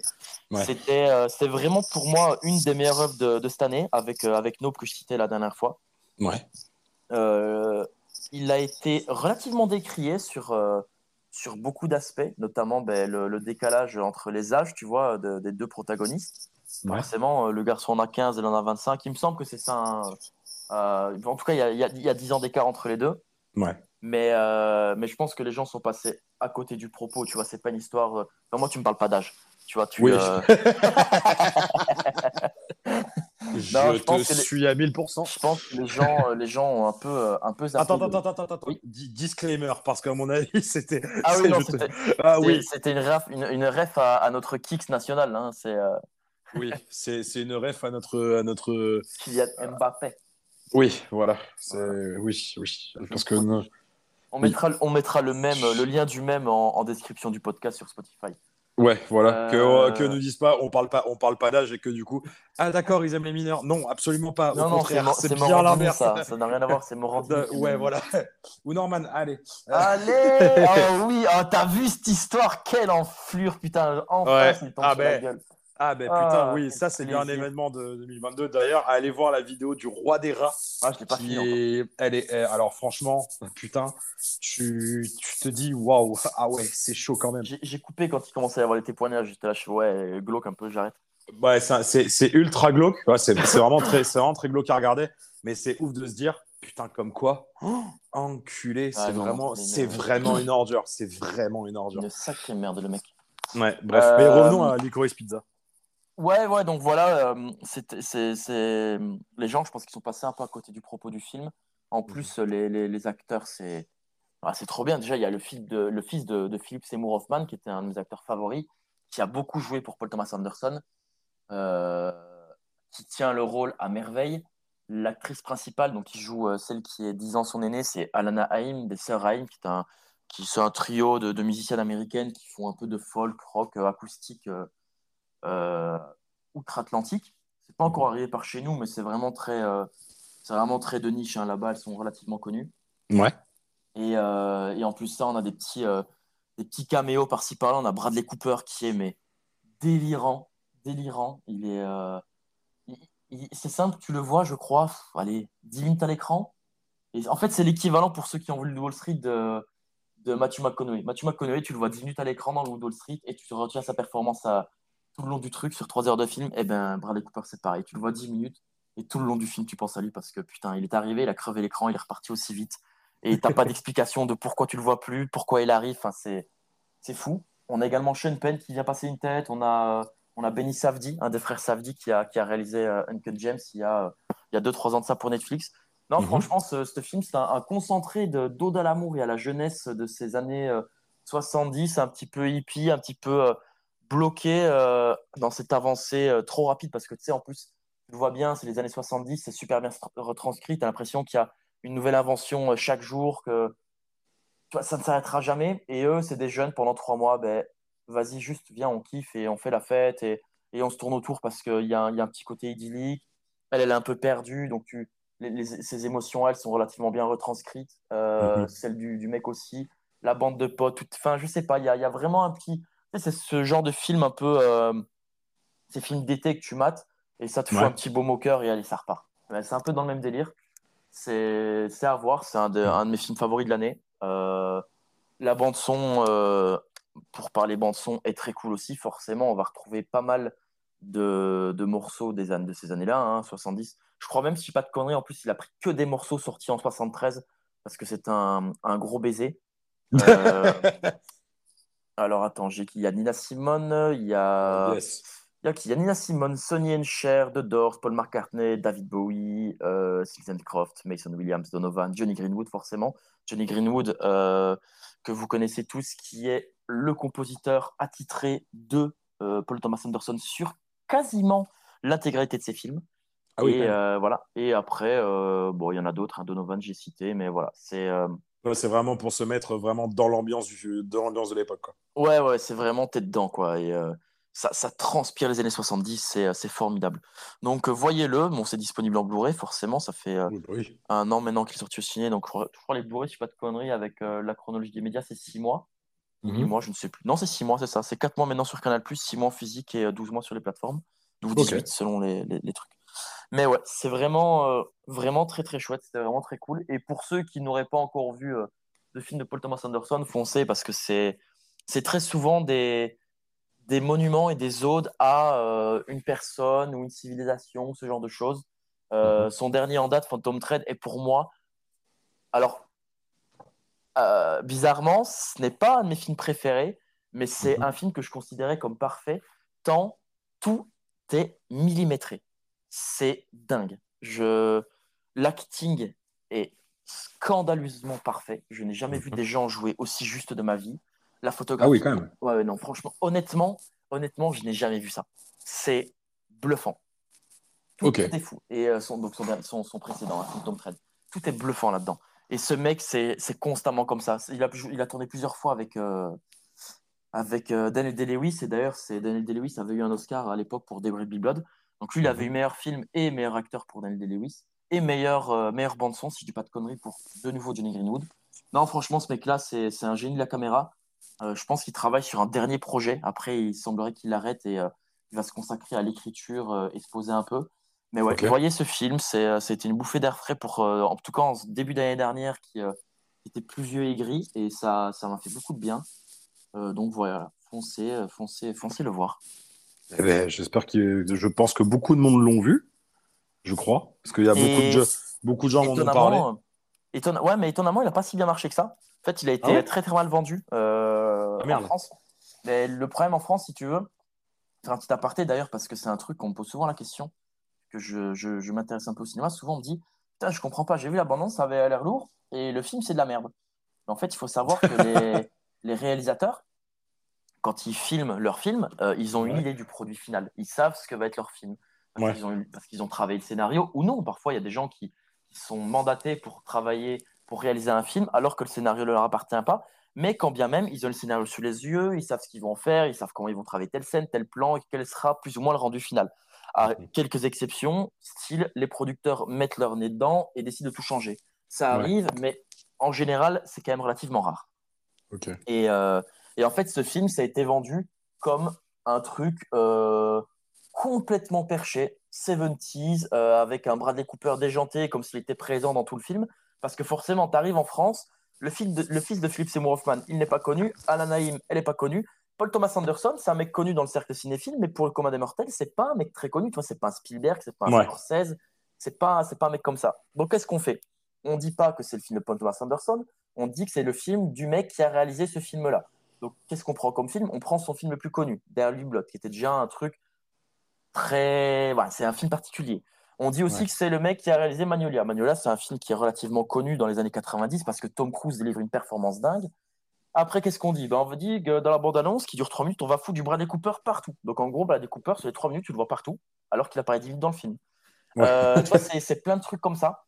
Ouais. C'était vraiment pour moi une des meilleures œuvres de cette année, avec Nope que je citais la dernière fois. Ouais. Il a été relativement décrié sur beaucoup d'aspects, notamment le décalage entre les âges, tu vois, des deux protagonistes. Ouais. Forcément, le garçon en a 15, elle en a 25. Il me semble que c'est ça. En tout cas, il y a 10 ans d'écart entre les deux. Ouais. Mais je pense que les gens sont passés à côté du propos, tu vois, c'est pas une histoire... Enfin, moi, tu me parles pas d'âge, tu vois, Oui. Je pense que je suis à 1000%. Je pense que les gens ont un peu... Attends. Oui. Disclaimer, parce qu'à mon avis, c'était... C'était une ref à notre Kicks national, hein, c'est... Oui, c'est une ref à notre... Kylian Mbappé. Oui, voilà. Oui. Parce que on mettra le lien du mème en description du podcast sur Spotify. Ouais, voilà. Que ne disent pas, on parle pas d'âge et que du coup, d'accord, ils aiment les mineurs. Non, absolument pas. Au contraire, c'est bien l'inverse. Ça n'a rien à voir, c'est Morandini. Ouais, voilà. Ou Norman, allez. Allez. Oh oui, t'as vu cette histoire? Quelle enflure, putain. Enfin, c'est tombé sur la gueule. Ah ben putain, oui, ça c'est bien un événement de 2022. D'ailleurs, allez voir la vidéo du roi des rats. Ah, je l'ai pas fini encore. Elle est... Alors franchement, putain, tu te dis, waouh, ah ouais, c'est chaud quand même. J'ai coupé quand il commençait à y avoir les témoignages, j'étais là, glauque un peu, j'arrête. Ouais, c'est ultra glauque, ouais, c'est vraiment très glauque à regarder, mais c'est ouf de se dire, putain, comme quoi, enculé, c'est vraiment une ordure. Une sacrée merde, le mec. Ouais, bref, mais revenons à Licorice Pizza. Ouais, donc voilà, c'est les gens, je pense qu'ils sont passés un peu à côté du propos du film. En plus, les acteurs, c'est trop bien. Déjà, il y a le fils de Philip Seymour Hoffman, qui était un de mes acteurs favoris, qui a beaucoup joué pour Paul Thomas Anderson, qui tient le rôle à merveille. L'actrice principale, donc, qui joue celle qui est 10 ans son aînée, c'est Alana Haim, des sœurs Haim, qui sont un trio de musiciennes américaines qui font un peu de folk, rock, acoustique, outre-Atlantique. C'est pas encore arrivé par chez nous, mais c'est vraiment très de niche, hein. Là-bas, elles sont relativement connues. Ouais. Et en plus, ça, on a des petits caméos par-ci par-là. On a Bradley Cooper qui est délirant. C'est simple, tu le vois, je crois, 10 minutes à l'écran. Et en fait, c'est l'équivalent pour ceux qui ont vu le Wall Street de Matthew McConaughey. Matthew McConaughey, tu le vois 10 minutes à l'écran dans le Wall Street et tu retiens sa performance tout le long du truc sur 3 heures de film. Eh bien, Bradley Cooper, c'est pareil. Tu le vois 10 minutes et tout le long du film, tu penses à lui parce que putain, il est arrivé, il a crevé l'écran, il est reparti aussi vite. Et t'as pas d'explication de pourquoi tu le vois plus, pourquoi il arrive. Enfin, c'est fou. On a également Sean Penn qui vient passer une tête. On a Benny Safdie, un des frères Safdie qui a réalisé Uncut Gems il y a 2-3 ans de ça pour Netflix. Non, franchement, ce film, c'est un concentré d'ode à l'amour et à la jeunesse de ces années 70, un petit peu hippie, un petit peu bloqué dans cette avancée trop rapide. Parce que tu sais, en plus, tu le vois bien, c'est les années 70, c'est super bien retranscrit. Tu as l'impression qu'il y a une nouvelle invention chaque jour, que tu vois, ça ne s'arrêtera jamais. Et eux, c'est des jeunes pendant 3 mois, vas-y, juste viens, on kiffe et on fait la fête et on se tourne autour parce qu'il y a un petit côté idyllique. Elle est un peu perdue, donc ses émotions, elles sont relativement bien retranscrites. Celle du mec aussi, la bande de potes, enfin, je sais pas, il y a vraiment un petit. C'est ce genre de film un peu. Ces films d'été que tu mates et ça te fout un petit baume au cœur et allez, ça repart. Mais c'est un peu dans le même délire. C'est à voir, c'est un de mes films favoris de l'année. La bande-son. Pour parler bande-son est très cool aussi, forcément on va retrouver pas mal de morceaux de ces années-là, hein, 70, je crois, même si je dis pas de conneries, en plus il a pris que des morceaux sortis en 73 parce que c'est un gros baiser. Alors attends, il y a Nina Simone, il y a Nina Simone, Sonny and Cher, The Doors, Paul McCartney, David Bowie, Sylvian Croft, Mason Williams, Donovan, Johnny Greenwood, forcément Johnny Greenwood, que vous connaissez tous, qui est le compositeur attitré de Paul Thomas Anderson sur quasiment l'intégralité de ses films. Ah oui, voilà. Et après, bon, il y en a d'autres, hein, Donovan, j'ai cité, mais voilà. C'est vraiment pour se mettre vraiment dans l'ambiance de l'époque, quoi. Ouais, c'est vraiment, t'es dedans, quoi. Et ça transpire les années 70, c'est formidable. Donc, voyez-le. Bon, c'est disponible en Blu-ray, forcément. Ça fait un an maintenant qu'il est sorti au ciné. Donc, je crois les Blu-ray, je ne fais pas de conneries, avec la chronologie des médias, c'est 6 mois. Moi, je ne sais plus. Non, c'est 6 mois, c'est ça. C'est 4 mois maintenant sur Canal+, 6 mois en physique et 12 mois sur les plateformes. 12 ou 18 selon les trucs. Mais ouais, c'est vraiment, vraiment très, très chouette. C'était vraiment très cool. Et pour ceux qui n'auraient pas encore vu le film de Paul Thomas Anderson, foncez, parce que c'est très souvent des monuments et des odes à une personne ou une civilisation, ce genre de choses. Son dernier en date, Phantom Thread, est pour moi... Alors... bizarrement, ce n'est pas un de mes films préférés, mais c'est un film que je considérais comme parfait, tant tout est millimétré. C'est dingue. L'acting est scandaleusement parfait. Je n'ai jamais vu des gens jouer aussi juste de ma vie. La photographie... Ah oui, quand même. Ouais, non, franchement, honnêtement, je n'ai jamais vu ça. C'est bluffant. Tout est fou. Et son précédent, Phantom Thread, tout est bluffant là-dedans. Et ce mec, c'est constamment comme ça. Il a tourné plusieurs fois avec Daniel Day-Lewis. Et d'ailleurs, Daniel Day-Lewis avait eu un Oscar à l'époque pour There Will Be Blood. Donc lui, il avait eu meilleur film et meilleur acteur pour Daniel Day-Lewis. Et meilleure bande-son, si je dis pas de conneries, pour de nouveau Johnny Greenwood. Non, franchement, ce mec-là, c'est un génie de la caméra. Je pense qu'il travaille sur un dernier projet. Après, il semblerait qu'il l'arrête et il va se consacrer à l'écriture et se poser un peu. Mais ouais, vous voyez ce film, c'était une bouffée d'air frais pour, en tout cas, en ce début d'année dernière qui était pluvieux et gris, et ça m'a fait beaucoup de bien. Donc voilà, foncez le voir. Eh ben, je pense que beaucoup de monde l'ont vu, je crois, parce qu'il y a beaucoup de gens m'en ont parlé. Ouais, mais étonnamment, il n'a pas si bien marché que ça. En fait, il a été très très mal vendu en France. Mais le problème en France, si tu veux, faire un petit aparté d'ailleurs, parce que c'est un truc qu'on me pose souvent la question, que je m'intéresse un peu au cinéma. Souvent on me dit « Putain, je comprends pas, j'ai vu la bande-annonce, ça avait l'air lourd, et le film, c'est de la merde. » Mais en fait, il faut savoir que les réalisateurs, quand ils filment leur film, ils ont une idée du produit final. Ils savent ce que va être leur film. Parce qu'ils ont travaillé le scénario ou non. Parfois, il y a des gens qui sont mandatés pour travailler, pour réaliser un film, alors que le scénario ne leur appartient pas. Mais quand bien même, ils ont le scénario sous les yeux, ils savent ce qu'ils vont faire, ils savent comment ils vont travailler telle scène, tel plan, et quel sera plus ou moins le rendu final. À quelques exceptions, style, les producteurs mettent leur nez dedans et décident de tout changer. Ça arrive, mais en général, c'est quand même relativement rare. Okay. Et en fait, ce film, ça a été vendu comme un truc complètement perché, 70s, avec un Bradley Cooper déjanté, comme s'il était présent dans tout le film. Parce que forcément, tu arrives en France, le fils de Philip Seymour Hoffman, il n'est pas connu. Alan Naïm, elle n'est pas connue. Paul Thomas Anderson, c'est un mec connu dans le cercle cinéphile, mais pour le commun des mortels, c'est pas un mec très connu. Tu vois, c'est pas un Spielberg, c'est pas un Scorsese, c'est pas un mec comme ça. Donc, qu'est-ce qu'on fait ? On dit pas que c'est le film de Paul Thomas Anderson, on dit que c'est le film du mec qui a réalisé ce film-là. Donc, qu'est-ce qu'on prend comme film ? On prend son film le plus connu, Derrière Blonde, qui était déjà un truc très... Voilà, c'est un film particulier. On dit aussi que c'est le mec qui a réalisé Magnolia. Magnolia, c'est un film qui est relativement connu dans les années 90 parce que Tom Cruise délivre une performance dingue. Après, qu'est-ce qu'on dit ? On dit que dans la bande-annonce, qui dure 3 minutes, on va foutre du Bradley Cooper partout. Donc, en gros, Bradley Cooper, sur les 3 minutes, tu le vois partout, alors qu'il apparaît 10 minutes dans le film. Tu vois, c'est plein de trucs comme ça.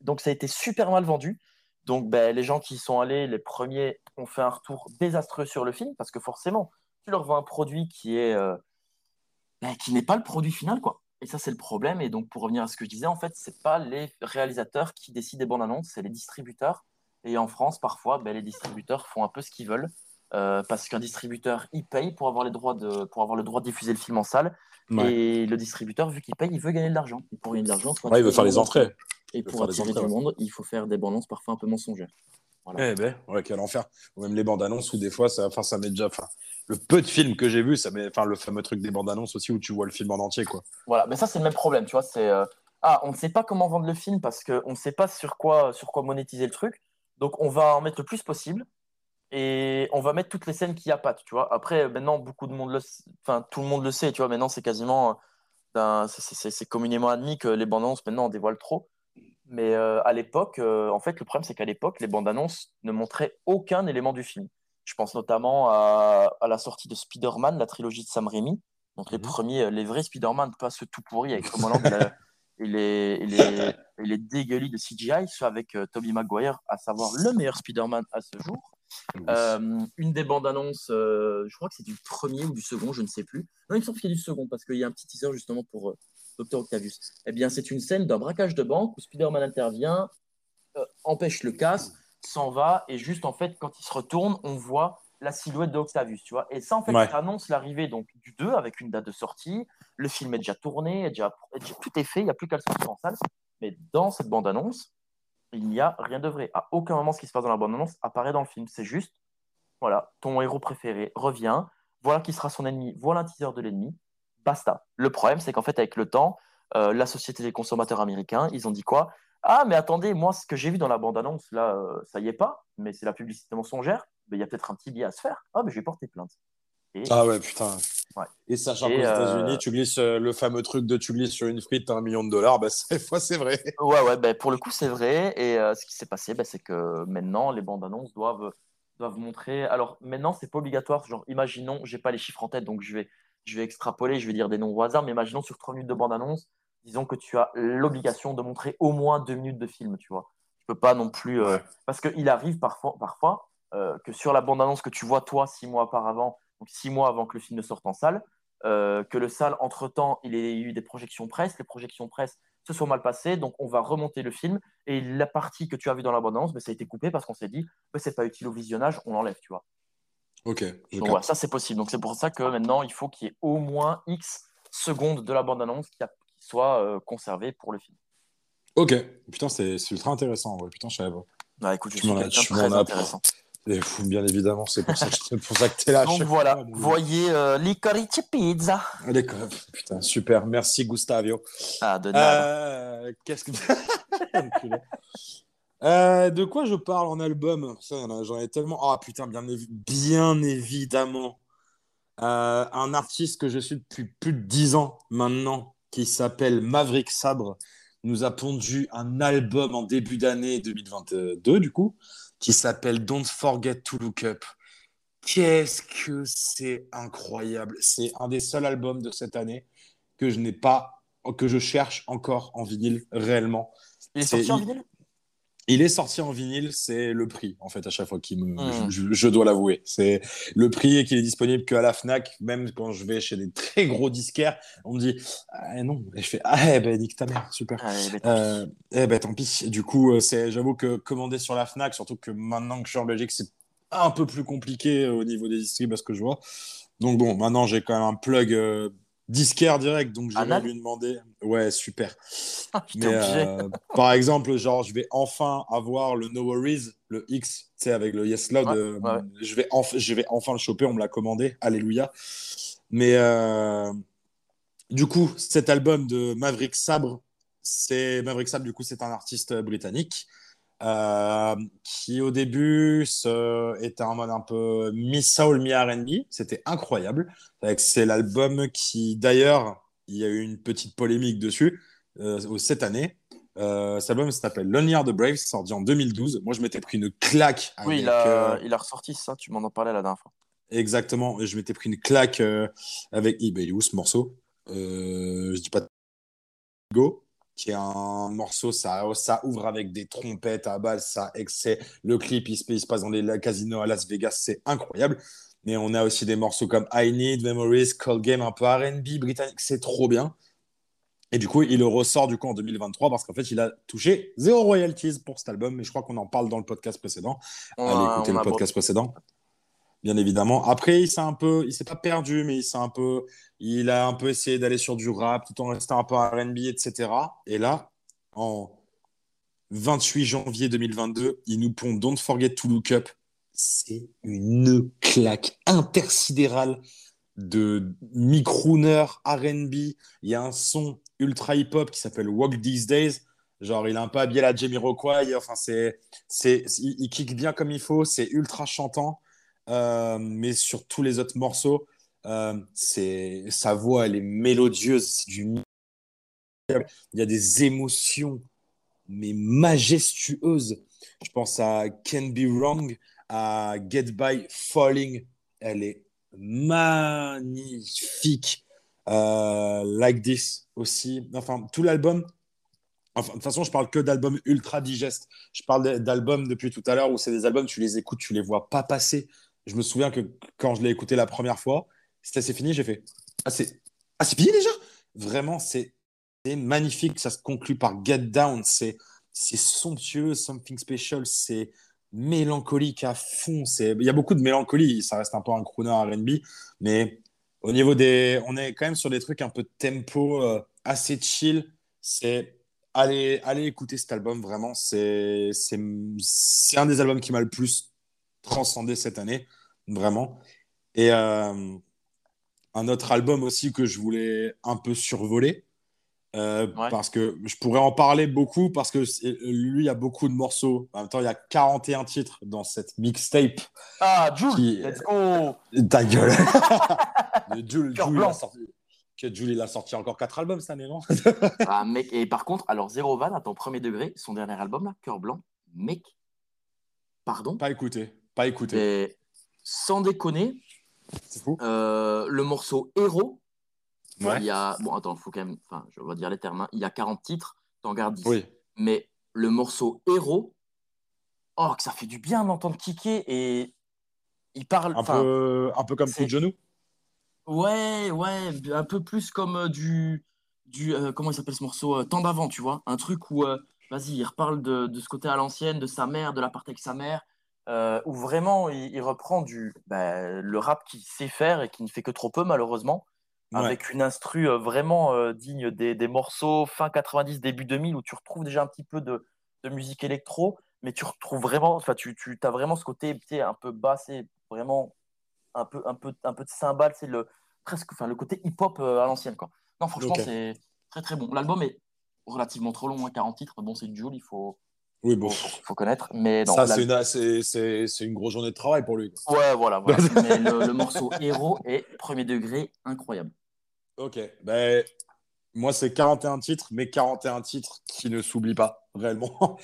Donc, ça a été super mal vendu. Donc, les gens qui y sont allés, les premiers, ont fait un retour désastreux sur le film parce que forcément, tu leur vends un produit qui n'est pas le produit final, quoi. Et ça, c'est le problème. Et donc, pour revenir à ce que je disais, en fait, ce n'est pas les réalisateurs qui décident des bandes annonces, c'est les distributeurs. Et en France, parfois, les distributeurs font un peu ce qu'ils veulent parce qu'un distributeur, il paye pour avoir le droit de diffuser le film en salle. Ouais. Et le distributeur, vu qu'il paye, il veut gagner de l'argent. Et pour gagner de l'argent, il veut faire les entrées. Et pour attirer du monde, il faut faire des bandes annonces parfois un peu mensongères. Voilà. Quel enfer. Ou même les bandes annonces où des fois, ça met déjà. Le peu de films que j'ai vus, ça met. Enfin, le fameux truc des bandes annonces aussi où tu vois le film en entier, quoi. Voilà, mais ça, c'est le même problème, tu vois. C'est on ne sait pas comment vendre le film parce qu'on ne sait pas sur quoi monétiser le truc. Donc, on va en mettre le plus possible et on va mettre toutes les scènes qu'il y a pas, tu vois. Après, maintenant, tout le monde le sait, tu vois. Maintenant, c'est quasiment. C'est communément admis que les bandes annonces, maintenant, on dévoile trop. Mais à l'époque, en fait, le problème, c'est qu'à l'époque, les bandes annonces ne montraient aucun élément du film. Je pense notamment à la sortie de Spider-Man, la trilogie de Sam Raimi. Donc, les vrais Spider-Man, pas ceux tout pourris avec Tom Holland et les dégueulis de CGI, ceux avec Tobey Maguire, à savoir le meilleur Spider-Man à ce jour. Une des bandes annonces, je crois que c'est du premier ou du second, je ne sais plus. Non, il me semble qu'il y a du second parce qu'il y a un petit teaser justement pour. Dr Octavius. Eh bien, c'est une scène d'un braquage de banque où Spider-Man intervient, empêche le casse, s'en va, et juste en fait, quand il se retourne, on voit la silhouette de Octavius, tu vois. Et ça, en fait, ça annonce l'arrivée donc du 2 avec une date de sortie. Le film est déjà tourné, tout est fait, il n'y a plus qu'à le sortir en salle. Mais dans cette bande-annonce, il n'y a rien de vrai. À aucun moment, ce qui se passe dans la bande-annonce apparaît dans le film. C'est juste, voilà, ton héros préféré revient, voilà qui sera son ennemi, voilà un teaser de l'ennemi. Basta. Le problème, c'est qu'en fait, avec le temps, la société des consommateurs américains, ils ont dit quoi ? Ah, mais attendez, moi, ce que j'ai vu dans la bande-annonce, là, ça y est pas, mais c'est la publicité mensongère, mais il y a peut-être un petit biais à se faire. Ah, mais je vais porter plainte. Et... Ah ouais, putain. Ouais. Et sachant qu'aux États-Unis, tu glisses le fameux truc de tu glisses sur une frite $1 million, cette fois, c'est vrai. Ouais, pour le coup, c'est vrai. Et ce qui s'est passé, c'est que maintenant, les bandes-annonces doivent montrer. Alors, maintenant, c'est pas obligatoire. Genre, imaginons, j'ai pas les chiffres en tête, donc je vais extrapoler, je vais dire des noms au hasard, mais imaginons sur 3 minutes de bande-annonce, disons que tu as l'obligation de montrer au moins 2 minutes de film, tu vois. Tu peux pas non plus… parce qu'il arrive parfois que sur la bande-annonce que tu vois toi 6 mois avant que le film ne sorte en salle, que le salle, entre-temps, il y a eu des projections presse, les projections presse se sont mal passées, donc on va remonter le film, et la partie que tu as vue dans la bande-annonce, ça a été coupé parce qu'on s'est dit « c'est pas utile au visionnage, on l'enlève », tu vois. Okay, donc voilà, ça c'est possible. Donc c'est pour ça que maintenant il faut qu'il y ait au moins X secondes de la bande-annonce qui soit conservée pour le film. Ok, putain, c'est ultra intéressant. Ouais. Putain, je savais pas. Ah, écoute, tu m'en as très intéressant. Et fou, bien évidemment, c'est pour ça que t'es là. Donc voilà, fois, voyez Licorice Pizza. Putain, super, merci Gustavio. Ah, de nada. Qu'est-ce que. De quoi je parle en album ? Ça, j'en ai tellement. Ah, putain, bien évidemment. Un artiste que je suis depuis plus de 10 ans maintenant, qui s'appelle Maverick Sabre, nous a pondu un album en début d'année 2022, du coup, qui s'appelle Don't Forget to Look Up. Qu'est-ce que c'est incroyable! C'est un des seuls albums de cette année que je n'ai pas, que je cherche encore en vinyle réellement. Il est sorti en vinyle? Il est sorti en vinyle, c'est le prix, en fait, à chaque fois qu'il me... Je dois l'avouer. C'est le prix et qu'il est disponible qu'à la FNAC, même quand je vais chez des très gros disquaires, on me dit « Ah non !» Et je fais « Ah, eh ben, nique ta mère, super !» Eh ben, tant pis. Du coup, c'est... j'avoue que commander sur la FNAC, surtout que maintenant que je suis en Belgique, c'est un peu plus compliqué au niveau des distributeurs, à ce que je vois. Donc bon, maintenant, j'ai quand même un plug... disquaire direct, donc je vais lui demander. Ouais, super. Mais, par exemple, genre, je vais enfin avoir le No Worries, le X, tu sais, avec le Yes Loud. Ouais, ouais. Je vais enfin le choper, on me l'a commandé, alléluia. Mais du coup, cet album de Maverick Sabre, du coup, c'est un artiste britannique qui, au début, était en mode un peu mi-soul, mi-R&B. C'était incroyable. C'est l'album qui, d'ailleurs, il y a eu une petite polémique dessus cette année. Cet album s'appelle Lonely Are the Brave, sorti en 2012. Moi, je m'étais pris une claque. Avec, oui, il a ressorti ça. Tu m'en parlais la dernière fois. Exactement. Je m'étais pris une claque avec Ibeliou, ce morceau. Je dis pas... Go. Qui est un morceau, ça ouvre avec des trompettes à balle, ça excès. Le clip, il se passe dans les casinos à Las Vegas, c'est incroyable. Mais on a aussi des morceaux comme I Need, Memories, Cold Game, un peu R&B britannique, c'est trop bien. Et du coup, il le ressort du coup, en 2023 parce qu'en fait, il a touché 0 royalties pour cet album. Mais je crois qu'on en parle dans le podcast précédent. Allez écouter le podcast précédent. Bien évidemment. Après, il s'est pas perdu, mais il a un peu essayé d'aller sur du rap tout en restant un peu R&B, etc. Et là, en 28 janvier 2022, il nous pond Don't Forget to Look Up. C'est une claque intersidérale de microoner R&B. Il y a un son ultra hip-hop qui s'appelle Walk These Days. Genre, il a un peu habillé la Jamiroquai. Enfin, il kick bien comme il faut. C'est ultra chantant. Mais sur tous les autres morceaux, sa voix, elle est mélodieuse. Il y a des émotions, mais majestueuses. Je pense à Can Be Wrong, à Get By Falling. Elle est magnifique. Like This aussi. Enfin, tout l'album. Enfin, de toute façon, je parle que d'albums ultra digestes. Je parle d'albums depuis tout à l'heure où c'est des albums, tu les écoutes, tu les vois pas passer. Je me souviens que quand je l'ai écouté la première fois, c'est fini, j'ai fait « Ah, c'est fini déjà ?» Vraiment, c'est magnifique. Ça se conclut par « Get Down ». C'est somptueux, « Something Special », c'est mélancolique à fond. Il y a beaucoup de mélancolie, ça reste un peu un crooner R&B. Mais au niveau on est quand même sur des trucs un peu tempo, assez chill. C'est... Allez écouter cet album, vraiment, c'est un des albums qui m'a le plus transcendé cette année, vraiment. Et un autre album aussi que je voulais un peu survoler, ouais. Parce que je pourrais en parler beaucoup, parce que lui, il y a beaucoup de morceaux. En même temps, il y a 41 titres dans cette mixtape. Ah, Jules, let's go! Ta gueule! Jules a sorti. Jules, il a sorti encore 4 albums cette année, non? Ah, mec, et par contre, alors, Zéro Van, à ton premier degré, son dernier album, là, Cœur Blanc, mec, pardon. Pas écouté. Mais, sans déconner, c'est fou. Le morceau Héros, ouais. Il y a, bon, attends, faut quand même, enfin, je vais dire les termes, hein. Il y a 40 titres, t'en gardes 10. Oui. Mais le morceau Héros, oh, que ça fait du bien d'entendre kicker et il parle. Un peu comme Coup de Genou. Ouais, un peu plus comme du comment il s'appelle ce morceau Temps d'avant, tu vois, un truc où vas-y, il reparle de ce côté à l'ancienne, de sa mère, de l'appart avec sa mère, où vraiment il reprend le rap qu'il sait faire et qui ne fait que trop peu malheureusement, ouais. Avec une instru vraiment digne des morceaux fin 90, début 2000 où tu retrouves déjà un petit peu de musique électro, mais tu retrouves vraiment, enfin tu as vraiment ce côté un peu basse et vraiment un peu de cymbales, c'est le côté hip-hop à l'ancienne quoi. Non franchement, okay. C'est très très bon. L'album est relativement trop long, hein, 40 titres. Bon, c'est une Jules, il faut Oui, bon. Faut connaître. Mais non, ça, la... c'est une grosse journée de travail pour lui. Ouais, voilà. Mais le morceau Héros est premier degré incroyable. Ok. Ben, moi, c'est 41 titres, mais 41 titres qui ne s'oublient pas, réellement.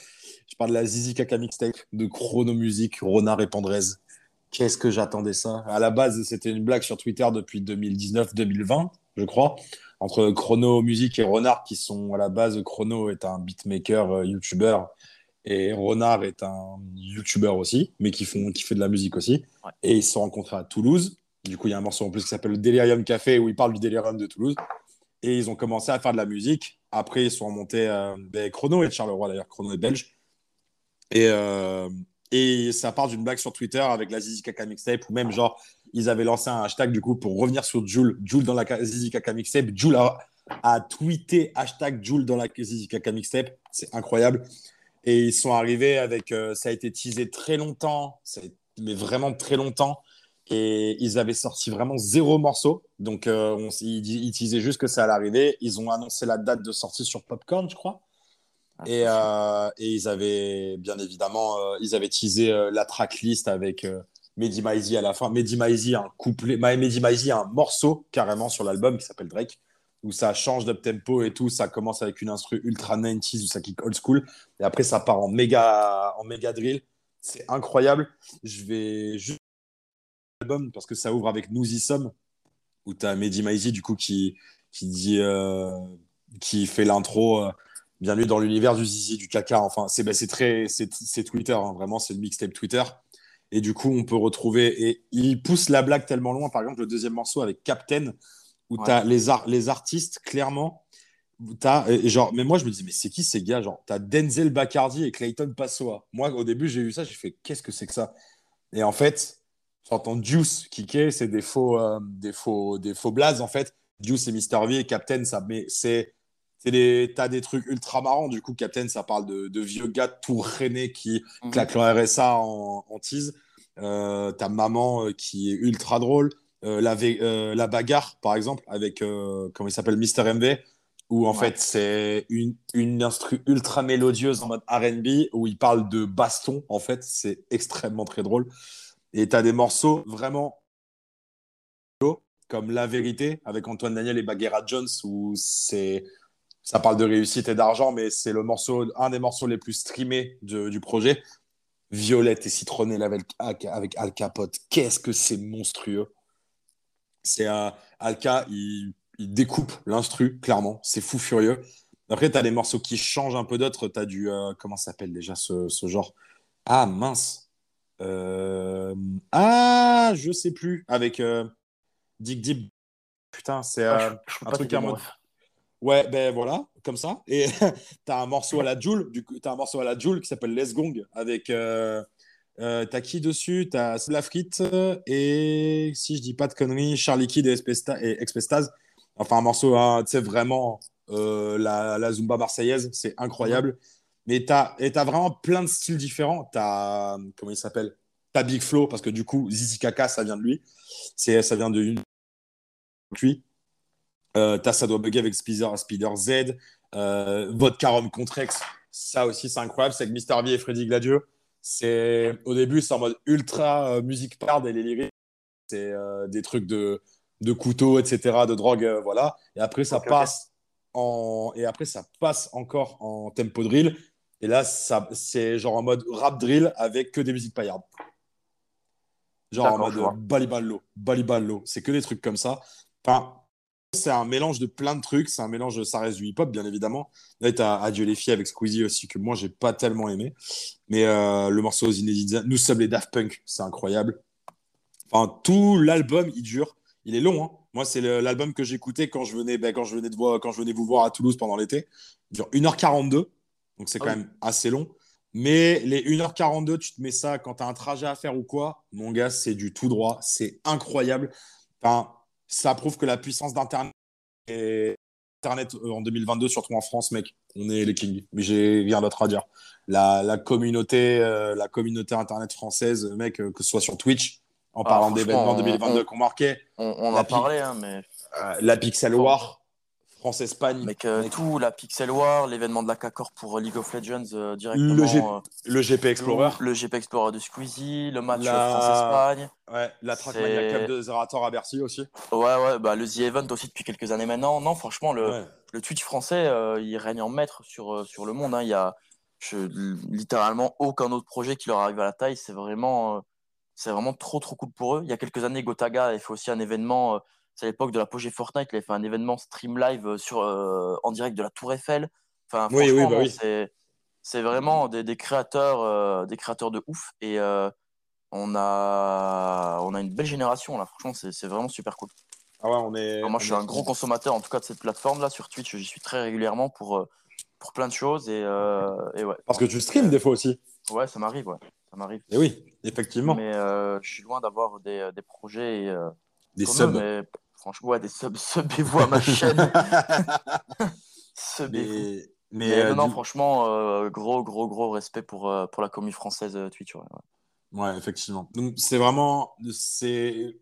Je parle de la Zizi Kaka Mixtape, de Chrono Music, Renard et Pandrez. Qu'est-ce que j'attendais ça? À la base, c'était une blague sur Twitter depuis 2019-2020, je crois. Entre Chrono Music et Renard, qui sont à la base, Chrono est un beatmaker, youtubeur. Et Renard est un youtubeur aussi, mais qui fait de la musique aussi. Ouais. Et ils se sont rencontrés à Toulouse. Du coup, il y a un morceau en plus qui s'appelle Delirium Café, où ils parlent du Delirium de Toulouse. Et ils ont commencé à faire de la musique. Après, ils sont remontés... Chrono et Charleroi, d'ailleurs. Chrono est belge. Et ça part d'une blague sur Twitter avec la Zizi Kaka Mixtape, ou même genre, ils avaient lancé un hashtag, du coup, pour revenir sur Jul. Jul dans la Zizi Kaka Mixtape. Jul a tweeté hashtag Jul dans la Zizi Kaka Mixtape. C'est incroyable. Et ils sont arrivés avec... ça a été teasé très longtemps, mais vraiment très longtemps. Et ils avaient sorti vraiment zéro morceau. Donc, ils teasaient juste que ça allait arriver. Ils ont annoncé la date de sortie sur Popcorn, je crois. Et ils avaient, bien évidemment, teasé la tracklist avec Mehdi Maizi à la fin. Mehdi Maizi a un couplet. Mehdi Maizi a un morceau, carrément, sur l'album qui s'appelle Drake, où ça change d'uptempo et tout, ça commence avec une instru ultra 90s, où ça kick old school, et après ça part en méga drill. C'est incroyable. Je vais juste l'album parce que ça ouvre avec Nous y sommes, où t'as Mehdi Maizi du coup qui fait l'intro, bienvenue dans l'univers du zizi, du caca, enfin c'est Twitter, hein, vraiment c'est le mixtape Twitter. Et du coup on peut retrouver, et il pousse la blague tellement loin, par exemple le deuxième morceau avec Captain, où t'as les artistes, clairement, genre, mais moi je me dis, mais c'est qui ces gars? Genre, t'as Denzel Bacardi et Clayton Passoa. Moi au début j'ai vu ça, j'ai fait, qu'est-ce que c'est que ça? Et en fait, j'entends Juice kicker, c'est des faux blazes en fait. Juice et Mr. V et Captain, ça, mais t'as des trucs ultra marrants. Du coup, Captain, ça parle de vieux gars tout rennais qui claquent leur RSA en tease. T'as Maman qui est ultra drôle. La bagarre, par exemple, avec comment il s'appelle, Mr. MV, où en fait c'est une instru ultra mélodieuse en mode R&B, où il parle de baston, en fait c'est extrêmement très drôle. Et t'as des morceaux vraiment comme La Vérité avec Antoine Daniel et Bagheera Jones, où ça parle de réussite et d'argent, mais c'est un des morceaux les plus streamés du projet. Violette et Citronnelle avec Al Capote, qu'est-ce que c'est monstrueux. C'est Alka, il découpe l'instru, clairement. C'est fou furieux. Après, t'as des morceaux qui changent un peu d'autres. T'as du... comment ça s'appelle déjà ce genre? Ah, mince. Ah, je sais plus. Avec Dig Deep. Putain, c'est un truc en mode... Ouais, ben voilà, comme ça. Et t'as un morceau à la Jul. T'as un morceau à la Jul qui s'appelle Les Gong avec... t'as qui dessus? T'as Slafkit et, si je dis pas de conneries, Charlie Kid et Expestase. Enfin, un morceau, hein, tu sais, vraiment la Zumba marseillaise, c'est incroyable. Mais t'as vraiment plein de styles différents. T'as, comment il s'appelle? T'as Big Flo, parce que du coup, Zizi Kaka, ça vient de lui. Ça vient de lui. T'as Ça doit bugger avec Spider Z. Vodka Rum Contrex, ça aussi, c'est incroyable. C'est avec Mr. V et Freddy Gladieux. Au début, c'est en mode ultra musique parde, et les lyrics, c'est des trucs de couteau, etc., de drogue, voilà. Et après, ça passe encore en tempo drill. Et là, c'est genre en mode rap drill avec que des musiques paillardes. Genre en mode Baliballo. C'est que des trucs comme ça. Enfin, c'est un mélange de plein de trucs. C'est un mélange, ça reste du hip-hop, bien évidemment. Là, t'as Adieu les filles avec Squeezie aussi, que moi, j'ai pas tellement aimé. Mais le morceau aux inédits, Nous sommes les Daft Punk, c'est incroyable. Enfin, tout l'album, il dure. Il est long, hein. Moi, c'est l'album que j'écoutais quand je venais vous voir à Toulouse pendant l'été. Il dure 1h42, donc c'est quand même assez long. Mais les 1h42, tu te mets ça quand t'as un trajet à faire ou quoi. Mon gars, c'est du tout droit. C'est incroyable. Enfin... Ça prouve que la puissance d'Internet et Internet en 2022, surtout en France, mec, on est les kings. Mais j'ai rien d'autre à dire. La communauté Internet française, mec, que ce soit sur Twitch, en parlant d'événements 2022 qu'on marquait. On en a parlé, hein, mais... la Pixel War. France-Espagne. Avec tout, la Pixel War, l'événement de la K-Corp pour League of Legends directement. Le GP Explorer. Le GP Explorer de Squeezie, le match France-Espagne. Ouais, la Trackmania Cup de Zerator à Bercy aussi. Ouais, ouais, bah, le The Event aussi depuis quelques années maintenant. Non, franchement, le Twitch français, il règne en maître sur le monde. Hein. Il y a littéralement aucun autre projet qui leur arrive à la taille. C'est vraiment trop, trop cool pour eux. Il y a quelques années, Gotaga avait fait aussi un événement... c'est à l'époque de l'apogée Fortnite, il avait fait un événement stream live en direct de la Tour Eiffel. Enfin, oui, franchement, c'est vraiment des créateurs de ouf. Et on a une belle génération, là. Franchement, c'est vraiment super cool. Ah ouais, moi, je suis un gros consommateur, en tout cas, de cette plateforme-là. Sur Twitch, j'y suis très régulièrement pour plein de choses. Et ouais. Parce que tu streams des fois aussi. Ouais, ça m'arrive, Et oui, effectivement. Mais je suis loin d'avoir des projets... des subs. Mais... Franchement, ouais, des subs, subez-vous à ma chaîne. Non, franchement, gros respect pour la commu française Twitch. Ouais, effectivement. Donc,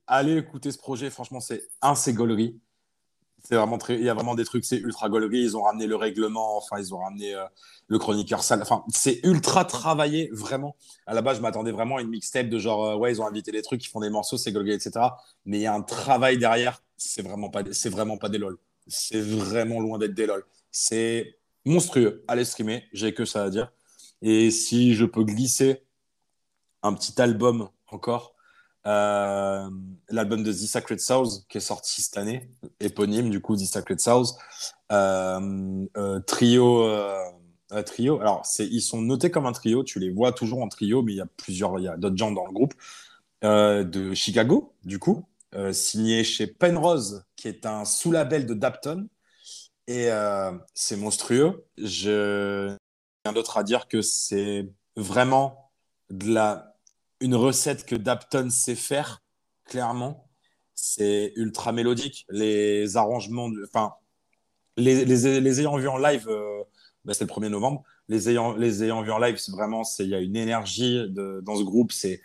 allez écouter ce projet. Franchement, c'est gaulerie. C'est vraiment très... Il y a vraiment des trucs, c'est ultra gaulerie. Ils ont ramené le règlement, enfin, ils ont ramené le chroniqueur sale. Enfin, c'est ultra travaillé, vraiment. À la base, je m'attendais vraiment à une mixtape de genre, ouais, ils ont invité des trucs, ils font des morceaux, c'est gaulerie, etc. Mais il y a un travail derrière, c'est vraiment pas des lol. C'est vraiment loin d'être des lol. C'est monstrueux. Allez streamer, j'ai que ça à dire. Et si je peux glisser un petit album encore, l'album de The Sacred Souls qui est sorti cette année, éponyme du coup, The Sacred Souls, trio. Alors ils sont notés comme un trio, tu les vois toujours en trio, mais il y a d'autres gens dans le groupe, de Chicago du coup, signé chez Penrose qui est un sous-label de Dapton, et c'est monstrueux. J'ai rien d'autre à dire que c'est vraiment une recette que Dapton sait faire, clairement. C'est ultra mélodique. Les arrangements, les ayant vus en live, c'est le 1er novembre. Les ayant vus en live, c'est vraiment, il y a une énergie dans ce groupe. C'est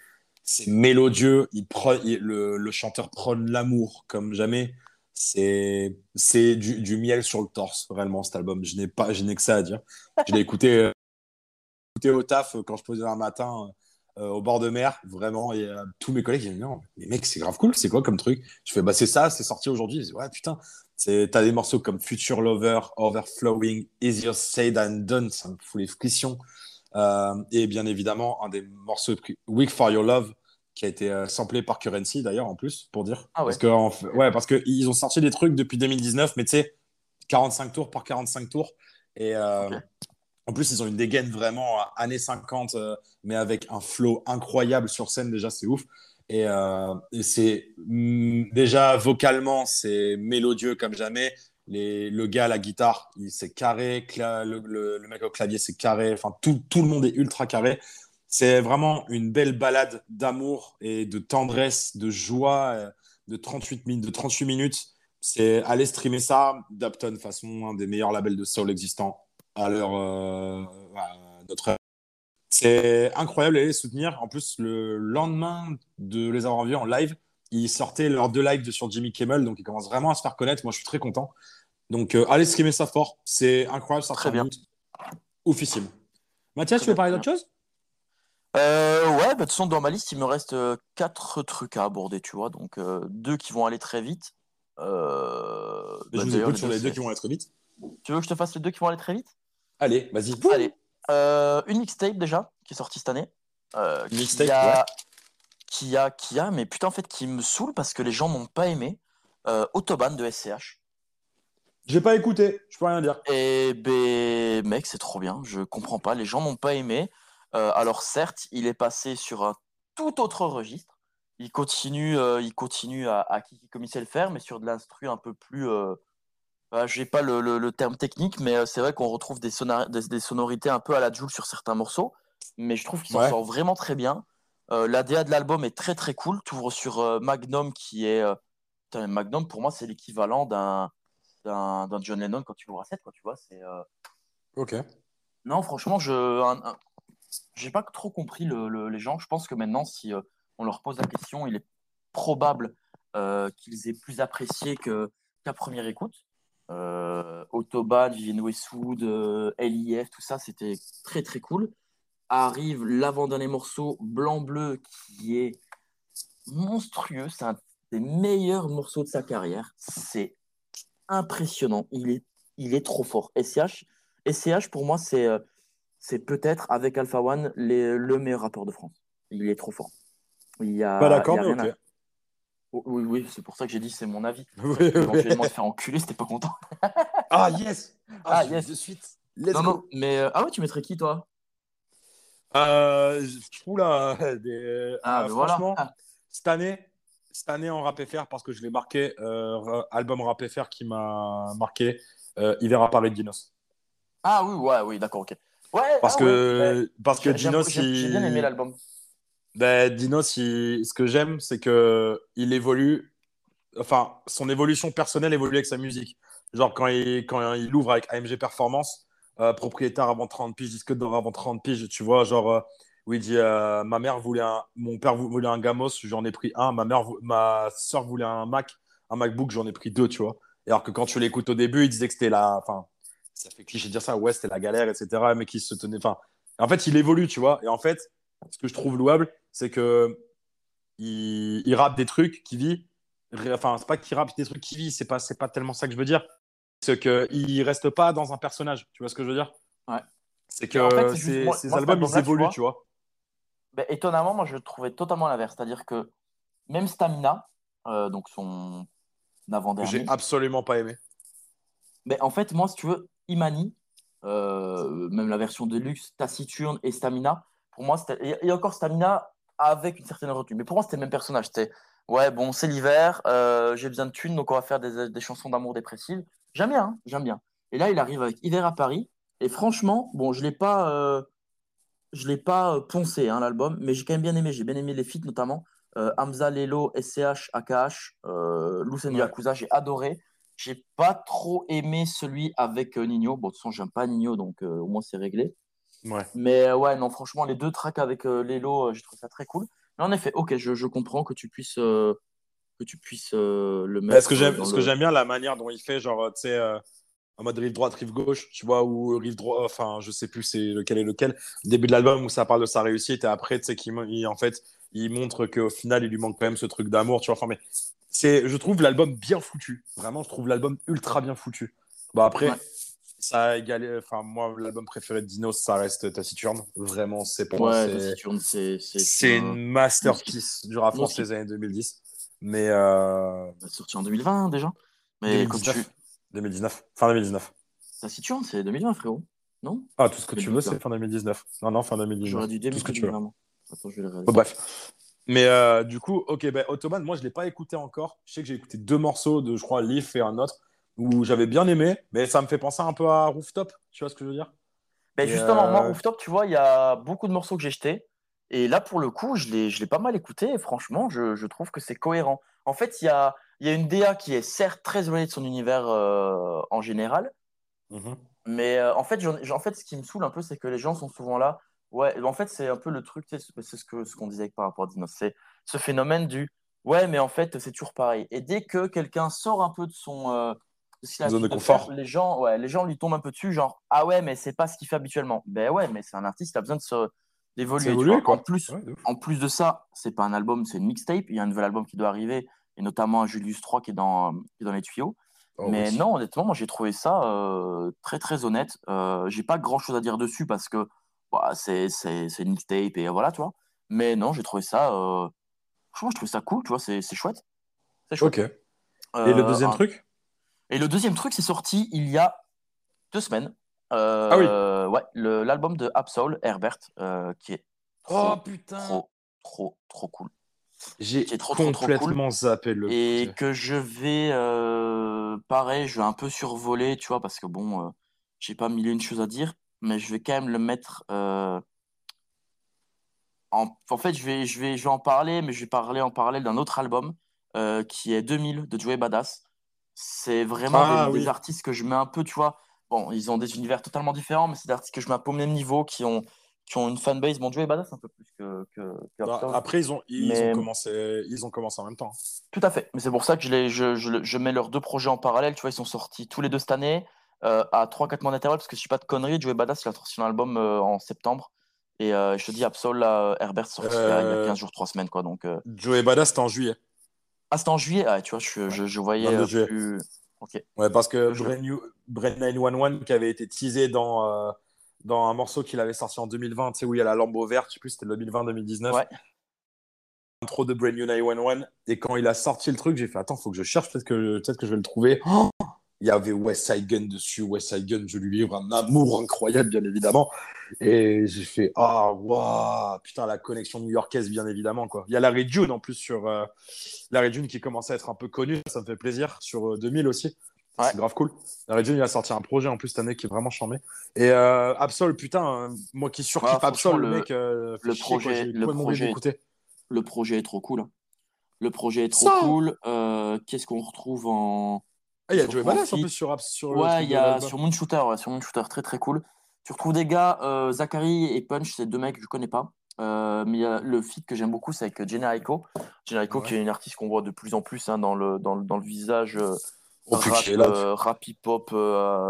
mélodieux. Le chanteur prône l'amour comme jamais. C'est du miel sur le torse, vraiment, cet album. Je n'ai que ça à dire. Je l'ai écouté au taf quand je posais un matin. Au bord de mer, vraiment, et tous mes collègues ils disent non, mais mec, c'est grave cool, c'est quoi comme truc? Je fais c'est ça, c'est sorti aujourd'hui. Ils disent ouais, putain, t'as des morceaux comme Future Lover, Overflowing, Easier Said and Done, ça me fout les frictions. Et bien évidemment, un des morceaux, Weak for Your Love, qui a été samplé par Currency d'ailleurs, en plus, pour dire. Ah ouais. Parce que ils ont sorti des trucs depuis 2019, mais tu sais, 45 tours par 45 tours. Et. Okay. En plus, ils ont une dégaine vraiment années 50, mais avec un flow incroyable sur scène. Déjà, c'est ouf. Et c'est déjà vocalement, c'est mélodieux comme jamais. Le gars à la guitare, c'est carré. Le mec au clavier, c'est carré. Enfin, tout le monde est ultra carré. C'est vraiment une belle balade d'amour et de tendresse, de joie, de 38 minutes. C'est aller streamer ça. Dapton, de toute façon, un des meilleurs labels de soul existants. Alors, c'est incroyable d'aller les soutenir. En plus, le lendemain de les avoir vus en live, ils sortaient leurs 2 lives sur Jimmy Kimmel, donc ils commencent vraiment à se faire connaître. Moi, je suis très content. Donc, allez streamer ça fort. C'est incroyable, ça très bien. Oufissime. Mathias, tu veux parler d'autre chose ? Ouais, de toute façon, dans ma liste, il me reste 4 trucs à aborder, tu vois. Donc, 2 qui vont aller très vite. Je vous écoute sur les 2 qui vont aller très vite. Tu veux que je te fasse les 2 qui vont aller très vite ? Allez, vas-y. Allez. Une mixtape déjà, qui est sortie cette année. Mixtape, mais putain, en fait, qui me saoule parce que les gens n'ont pas aimé. Autobahn de SCH. J'ai pas écouté, je peux rien dire. Eh ben, mec, c'est trop bien, je comprends pas. Les gens n'ont pas aimé. Alors, certes, il est passé sur un tout autre registre. Il continue à qui commençait à le faire, mais sur de l'instru un peu plus... j'ai pas le terme technique, mais c'est vrai qu'on retrouve des sonorités un peu à la Jul sur certains morceaux, mais je trouve qu'ils s'en sortent vraiment très bien. La DA de l'album est très très cool. T'ouvres sur Magnum qui est... Putain, Magnum pour moi c'est l'équivalent d'un John Lennon quand tu l'ouvres à 7, quoi, tu vois, c'est... Ok. Non, franchement, j'ai pas trop compris les gens. Je pense que maintenant, si on leur pose la question, il est probable qu'ils aient plus apprécié qu'à première écoute. Autobahn, Vivienne Westwood, LIF, tout ça, c'était très très cool. Arrive l'avant-dernier morceau, Blanc-Bleu, qui est monstrueux. C'est un des meilleurs morceaux de sa carrière. C'est impressionnant. Il est trop fort. SCH pour moi, c'est peut-être, avec Alpha One, le meilleur rappeur de France. Il est trop fort. Pas d'accord, mais ok. Oui, c'est pour ça que j'ai dit c'est mon avis. Éventuellement, se faire enculer, c'était pas content. Ah, yes. Yes, de suite. Let's go. Mais ah ouais, tu mettrais qui, toi? Franchement, voilà. Cette année en rap FR, parce que je l'ai marqué, album rap FR qui m'a marqué, il verra parler de Dinos. Ah oui, ouais, oui, d'accord, ok. Ouais, parce que Dinos, j'ai bien aimé l'album. Ben, Dinos, ce que j'aime, c'est que il évolue, enfin, son évolution personnelle évolue avec sa musique. Genre, quand il ouvre avec AMG Performance, propriétaire avant 30 piges, disque d'or avant 30 piges, tu vois, genre, où il dit mon père voulait un Gamos, j'en ai pris un, ma soeur voulait un MacBook, j'en ai pris deux, tu vois. Alors que quand tu l'écoutes au début, il disait que c'était enfin, ça fait cliché de dire ça, ouais, c'était la galère, etc., mais qu'il se tenait, enfin, en fait, il évolue, tu vois, et en fait, ce que je trouve louable, c'est que il rappe des trucs qu'il vit. Enfin, c'est pas qu'il rappe des trucs qu'il vit, c'est pas tellement ça que je veux dire. C'est qu'il reste pas dans un personnage. Tu vois ce que je veux dire? Ouais. C'est que en fait, ces albums, ils évoluent, tu vois. Ben, étonnamment, moi, je le trouvais totalement l'inverse. C'est-à-dire que même Stamina, donc son avant-dernier. J'ai absolument pas aimé. Mais en fait, moi, si tu veux, Imani, même la version Deluxe, Taciturne et Stamina. Pour moi, c'était... Et encore Stamina avec une certaine retenue. Mais pour moi, c'était le même personnage. C'était ouais, bon, c'est l'hiver, j'ai besoin de thunes, donc on va faire des chansons d'amour dépressives. J'aime bien. Et là, il arrive avec Hiver à Paris. Et franchement, bon, je l'ai pas poncé, hein, l'album, mais j'ai quand même bien aimé. J'ai bien aimé les feats, notamment Hamza, Lelo, SCH, AKH, Lucen Yakuza. J'ai adoré. J'ai pas trop aimé celui avec Nino. Bon, de toute façon, j'aime pas Nino, donc au moins c'est réglé. Ouais. Mais ouais, non, franchement, les deux tracks avec Lelo, j'ai trouvé ça très cool. Mais en effet, ok, je comprends que tu puisses le mettre. Ce que j'aime bien, la manière dont il fait, genre, tu sais, en mode rive droite, rive gauche, tu vois, ou rive droite, enfin, je sais plus c'est lequel. Début de l'album où ça parle de sa réussite, et après, tu sais, il montre qu'au final, il lui manque quand même ce truc d'amour, tu vois. Enfin, mais je trouve l'album bien foutu. Vraiment, je trouve l'album ultra bien foutu. Bah, après. Ouais. Ça a égalé, enfin, moi, l'album préféré de Dinos, ça reste Taciturne. Vraiment, c'est pour moi, c'est une masterpiece du rap français des années 2010. Mais. C'est sorti en 2020 déjà. Mais 2019. 2019. Fin 2019. Taciturne, c'est 2020, frérot. Non ? Ah, tout ce que tu veux, c'est fin 2019. Non, fin 2019. J'aurais dû tout ce que tu veux. Attends, je vais le réaliser. Oh, bref. Mais du coup, ok, ben, Ottoman, moi, je ne l'ai pas écouté encore. Je sais que j'ai écouté deux morceaux de, je crois, Leaf et un autre, où j'avais bien aimé, mais ça me fait penser un peu à Rooftop, tu vois ce que je veux dire? Ben justement, moi, Rooftop, tu vois, il y a beaucoup de morceaux que j'ai jetés, et là, pour le coup, je l'ai pas mal écouté, et franchement, je trouve que c'est cohérent. En fait, il y a une DA qui est certes très éloignée de son univers en général, mais en fait, ce qui me saoule un peu, c'est que les gens sont souvent là, ouais, en fait, c'est un peu le truc, c'est ce qu'on disait par rapport à Dinos, c'est ce phénomène du « ouais, mais en fait, c'est toujours pareil ». Et dès que quelqu'un sort un peu de son... zone de confort. Les gens lui tombent un peu dessus, genre ah ouais, mais c'est pas ce qu'il fait habituellement. Ben ouais, mais c'est un artiste, il a besoin d'évoluer. En plus de ça, c'est pas un album, c'est une mixtape. Il y a un nouvel album qui doit arriver, et notamment un Julius 3 qui est dans les tuyaux. Oh, mais aussi. Non, honnêtement, moi j'ai trouvé ça très très honnête. J'ai pas grand chose à dire dessus parce que bah, c'est une mixtape et voilà, tu vois. Mais non, j'ai trouvé ça. Je trouve ça cool, tu vois, c'est chouette. C'est chouette. Ok. Et le deuxième truc? Et le deuxième truc, c'est sorti il y a 2 semaines. Ouais, l'album de Absol, Herbert, qui est trop cool. J'ai complètement zappé le. Et projet. Que je vais, pareil, je vais un peu survoler, tu vois, parce que bon, j'ai pas mille et une choses à dire, mais je vais quand même le mettre. En fait, je vais en parler, mais je vais parler en parallèle d'un autre album qui est 2000 de Joey Badass. C'est vraiment des artistes que je mets un peu, tu vois. Bon, ils ont des univers totalement différents, mais c'est des artistes que je mets un peu au même niveau, qui ont, qui ont une fanbase mondiale et badass un peu plus que bah, après ils ont commencé en même temps. Tout à fait, mais c'est pour ça que je mets leurs deux projets en parallèle, tu vois, ils sont sortis tous les deux cette année à 3-4 mois d'intervalle, parce que je suis pas de conneries, Joey Badass il a sorti son album en septembre et je te dis Absol là, Herbert sorti il y a 15 jours 3 semaines quoi, donc Joey Badass c'était en juillet. Ah, c'était en juillet, ah, tu vois, je voyais plus... OK. Ouais, parce que Brand 911 qui avait été teasé dans un morceau qu'il avait sorti en 2020, tu sais, où il y a la Lambo verte, je sais plus, c'était 2020-2019. Ouais. Intro de Brand New 911. Et quand il a sorti le truc, j'ai fait, attends, faut que je cherche, peut-être que je vais le trouver. Oh, il y avait West Side Gun dessus. West Side Gun, je lui livre un amour incroyable, bien évidemment. Et j'ai fait, ah, waouh, putain, la connexion new-yorkaise, bien évidemment, quoi. Il y a Larry June, en plus, sur Larry June qui commence à être un peu connu, ça me fait plaisir, sur 2000 aussi. Ouais. C'est grave cool. Larry June, il a sorti un projet en plus cette année qui est vraiment charmé. Et Absol, putain, moi qui surkiffe Absol, le mec, le projet est trop cool. Le projet est trop cool. Qu'est-ce qu'on retrouve en... Ah, il y a Joey Badass un peu sur ouais, il y a sur Moonshooter, ouais, sur Moonshooter, très très cool. Tu retrouves des gars, Zachary et Punch, c'est deux mecs que je connais pas. Mais il y a le feat que j'aime beaucoup, c'est avec Jenna Aiko ouais. Qui est une artiste qu'on voit de plus en plus hein, dans le visage... rap hip-hop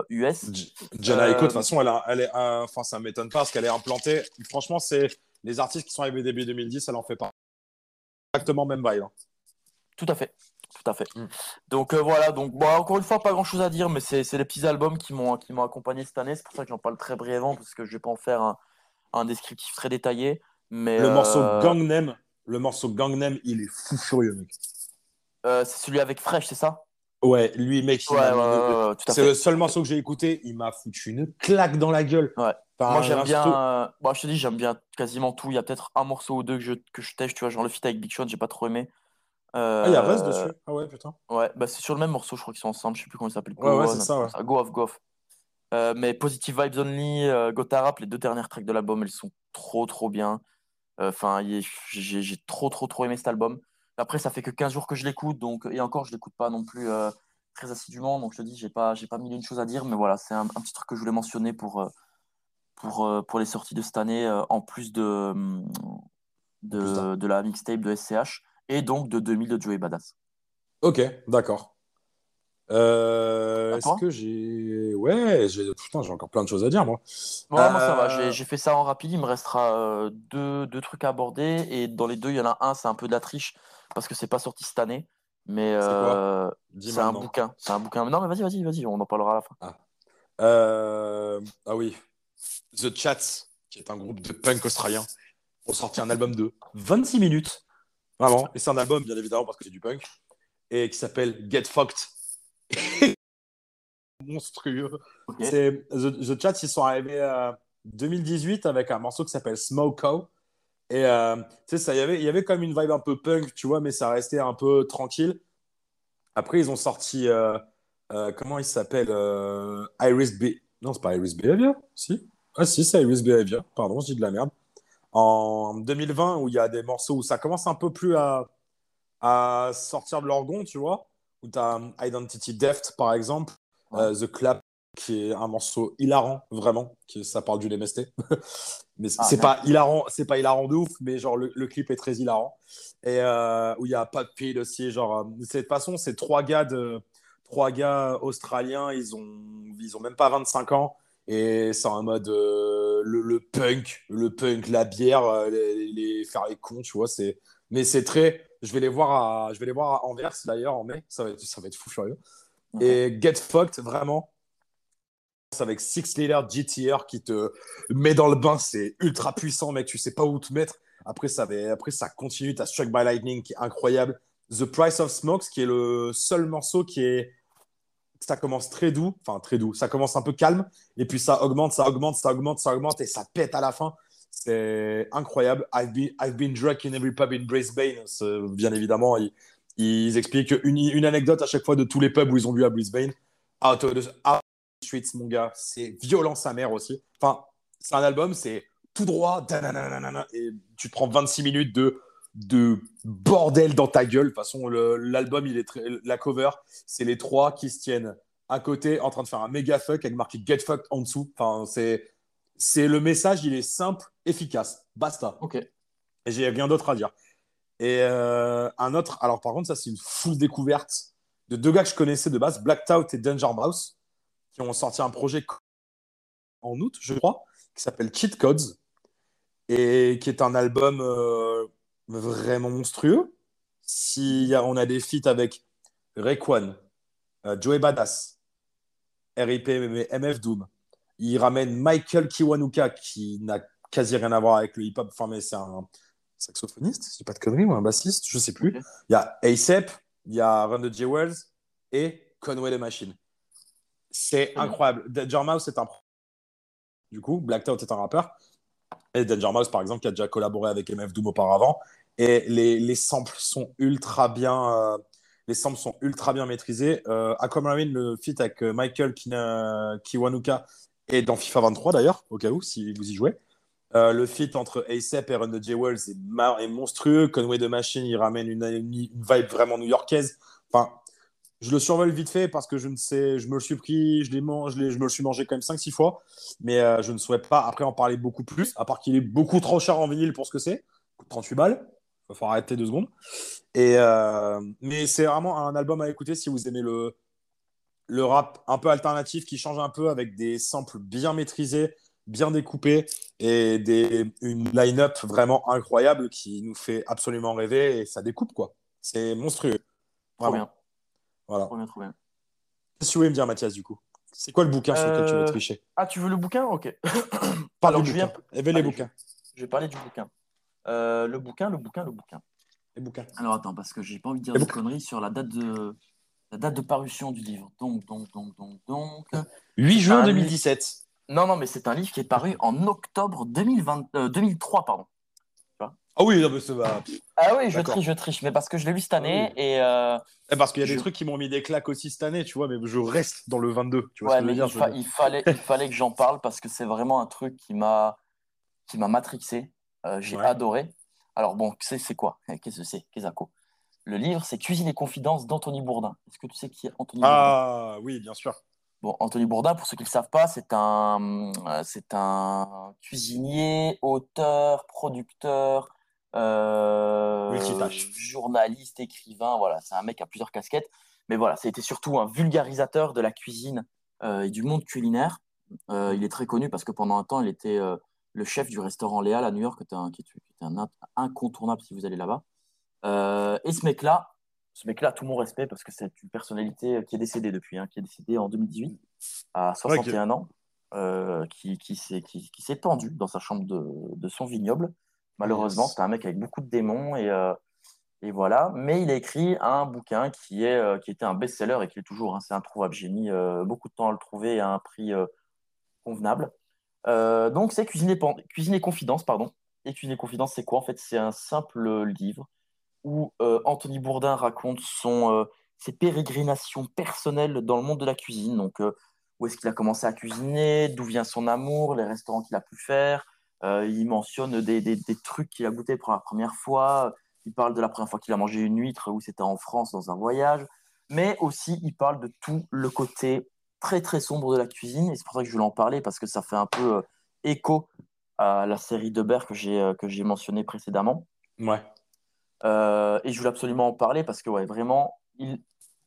US. Jenna Aiko, de toute façon, elle est, ça ne m'étonne pas parce qu'elle est implantée. Franchement, c'est les artistes qui sont arrivés début 2010, elle en fait pas. Exactement même vibe. Hein. Tout à fait. Mm. Donc voilà, donc bon, encore une fois, pas grand-chose à dire, mais c'est les petits albums qui m'ont accompagné cette année. C'est pour ça que j'en parle très brièvement parce que je ne vais pas en faire un descriptif très détaillé. Mais le morceau Gangnam, il est fou furieux, mec. C'est celui avec Fresh, c'est ça? Ouais, lui, mec, c'est le seul morceau que j'ai écouté. Il m'a foutu une claque dans la gueule. Ouais. Moi, j'aime bien. Bon, je te dis, j'aime bien quasiment tout. Il y a peut-être un morceau ou deux que je tèche, tu vois, genre le feat avec Big Sean, j'ai pas trop aimé. Il y a Rust dessus. Ah ouais, putain. Ouais, bah c'est sur le même morceau, je crois qu'ils sont ensemble. Je sais plus comment il s'appelle. Ouais, c'est ça. Ouais. Go off. Mais Positive Vibes Only, Gotarap, les deux dernières tracks de l'album, elles sont trop, trop bien. Enfin, j'ai trop, trop, trop aimé cet album. Après, ça fait que 15 jours que je l'écoute, donc, et encore, je ne l'écoute pas non plus très assidûment. Donc, je te dis, j'ai pas mille et une choses à dire, mais voilà, c'est un petit truc que je voulais mentionner pour les sorties de cette année, en plus de la mixtape de SCH et donc de 2000 de Joey Badass. Ok, d'accord. Est-ce que j'ai... Ouais, putain, j'ai encore plein de choses à dire, moi. Ouais, moi, ça va. J'ai fait ça en rapide. Il me restera deux trucs à aborder. Et dans les deux, il y en a un, c'est un peu de la triche. Parce que c'est pas sorti cette année, mais c'est un bouquin. Non, mais vas-y, on en parlera à la fin. Ah oui, The Chats, qui est un groupe de punk australien, ont sorti un album de 26 minutes, vraiment. Et c'est un album, bien évidemment, parce que c'est du punk, et qui s'appelle Get Fucked. Monstrueux. Okay. C'est The Chats, ils sont arrivés en 2018 avec un morceau qui s'appelle Smoke Cow. Et tu sais, ça y avait quand même une vibe un peu punk, tu vois, mais ça restait un peu tranquille. Après, ils ont sorti, comment il s'appelle, Iris B. Non, c'est pas Iris Behavior, si. Ah si, c'est Iris Behavior, pardon, je dis de la merde. En 2020, où il y a des morceaux où ça commence un peu plus à sortir de l'orgon, tu vois, où tu as Identity Theft, par exemple, The Clap, qui est un morceau hilarant, vraiment, ça parle du MST. Mais c'est pas hilarant de ouf, mais genre le clip est très hilarant. Et où il y a Pat Peel aussi, genre de cette façon, c'est trois gars australiens, ils ont même pas 25 ans et c'est en mode le punk, la bière, les faire les cons, tu vois, c'est très je vais les voir à Anvers d'ailleurs en mai, ça va être fou furieux. Mm-hmm. Et Get Fucked vraiment avec Six Leader GTR qui te met dans le bain, c'est ultra puissant, mec, tu sais pas où te mettre. Après ça continue, t'as Struck by Lightning qui est incroyable, The Price of Smokes qui est le seul morceau qui est, ça commence très doux, ça commence un peu calme et puis ça augmente et ça pète à la fin, c'est incroyable. I've been drunk in every pub in Brisbane, bien évidemment ils expliquent une anecdote à chaque fois de tous les pubs où ils ont bu à Brisbane. Out of the Streets, mon gars, c'est violent sa mère aussi. Enfin, c'est un album, c'est tout droit, et tu prends 26 minutes de bordel dans ta gueule. De toute façon, l'album, la cover, c'est les trois qui se tiennent à côté en train de faire un méga fuck avec marqué Get Fucked en dessous. Enfin, c'est C'est le message, il est simple, efficace, basta. Ok. Et j'ai rien d'autre à dire. Et un autre, alors par contre, ça c'est une full découverte de deux gars que je connaissais de base, Black Tout et Danger Mouse, qui ont sorti un projet en août, je crois, qui s'appelle Cheat Codes, et qui est un album vraiment monstrueux. Si on a des feats avec Raekwon, Joey Badass, RIP MF Doom, il ramène Michael Kiwanuka, qui n'a quasi rien à voir avec le hip-hop, enfin, mais c'est un saxophoniste, si je dis pas de conneries, ou un bassiste, je sais plus. Okay. Il y a A$AP, il y a Run the Jewels et Conway the Machine. C'est incroyable. Danger Mouse est un... Du coup, Black Tout est un rappeur. Et Danger Mouse, par exemple, qui a déjà collaboré avec MF Doom auparavant. Et les samples sont ultra bien... les samples sont ultra bien maîtrisés. Aquamarine, le feat avec Michael Kiwanuka, et dans FIFA 23 d'ailleurs, au cas où, si vous y jouez. Le feat entre A$AP et Run the Jewels est monstrueux. Conway the Machine, il ramène une vibe vraiment new-yorkaise. Enfin, je le survole vite fait parce que je ne sais, je me le suis pris, je me le suis mangé quand même 5-6 fois. Mais je ne souhaite pas après en parler beaucoup plus, à part qu'il est beaucoup trop cher en vinyle pour ce que c'est. Il coûte 38 balles. Il va falloir arrêter 2 secondes. Et, mais c'est vraiment un album à écouter si vous aimez le rap un peu alternatif qui change un peu avec des samples bien maîtrisés, bien découpés et une line-up vraiment incroyable qui nous fait absolument rêver et ça découpe quoi. C'est monstrueux. Vraiment. Trop bien. Voilà. Trop bien. Qu'est-ce que tu voulais me dire, Mathias, du coup ? C'est quoi le bouquin sur lequel tu veux tricher ? Ah, tu veux le bouquin ? Ok. Parle du bouquin. Les bouquins. Je vais parler du bouquin. Les bouquins. Alors attends, parce que j'ai pas envie de dire des conneries sur la date de parution du livre. Donc. 8 juin 2017. Non, mais c'est un livre qui est paru en octobre 2003, pardon. Tu vois ? Ah oui, non, mais ça va. Ah oui, je triche, mais parce que je l'ai lu cette année. Ah oui. Et parce qu'il y a des trucs qui m'ont mis des claques aussi cette année, tu vois, mais je reste dans le 22. Tu vois, ouais, ce que mais je veux dire, il fallait que j'en parle parce que c'est vraiment un truc qui m'a matrixé. J'ai adoré. Alors bon, c'est quoi ? Qu'est-ce que c'est ? Qu'est-ce que le livre, c'est Cuisine et Confidences d'Anthony Bourdain. Est-ce que tu sais qui est Anthony Bourdain ? Ah oui, bien sûr. Bon, Anthony Bourdain, pour ceux qui ne le savent pas, c'est un cuisinier, auteur, producteur, journaliste, écrivain. Voilà, c'est un mec à plusieurs casquettes. Mais voilà, c'était surtout un vulgarisateur de la cuisine et du monde culinaire. Il est très connu parce que pendant un temps, il était le chef du restaurant Léal à New York, qui est un incontournable si vous allez là-bas. Et ce mec-là, tout mon respect, parce que c'est une personnalité qui est décédée depuis, qui est décédée en 2018, à 61 ans, qui s'est pendu dans sa chambre de son vignoble. Malheureusement, c'était un mec avec beaucoup de démons, et voilà. Mais il a écrit un bouquin qui était un best-seller et qui est toujours, c'est introuvable. J'ai mis beaucoup de temps à le trouver à un prix convenable. Donc c'est Cuisine et Confidences, pardon. Et Cuisine et Confidences, c'est quoi en fait ? C'est un simple livre où Anthony Bourdain raconte ses pérégrinations personnelles dans le monde de la cuisine. Donc où est-ce qu'il a commencé à cuisiner, d'où vient son amour, les restaurants qu'il a pu faire. Il mentionne des trucs qu'il a goûté pour la première fois. Il parle de la première fois qu'il a mangé une huître où c'était en France dans un voyage. Mais aussi il parle de tout le côté très très sombre de la cuisine, et c'est pour ça que je voulais en parler parce que ça fait un peu écho à la série The Bear que j'ai mentionné précédemment. Ouais. Et je voulais absolument en parler parce que vraiment,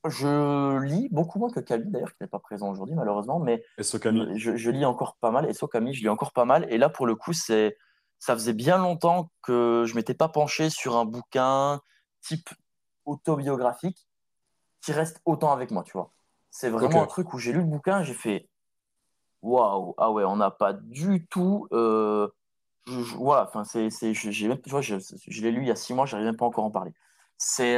je lis beaucoup moins que Camille d'ailleurs qui n'est pas présent aujourd'hui malheureusement, mais je lis encore pas mal. Et so Camille, je lis encore pas mal. Et là pour le coup, ça faisait bien longtemps que je m'étais pas penché sur un bouquin type autobiographique qui reste autant avec moi, tu vois. C'est vraiment un truc où j'ai lu le bouquin, j'ai fait waouh, ah ouais, on n'a pas du tout. Voilà, enfin, je l'ai lu il y a 6 mois, j'arrive même pas encore à en parler. C'est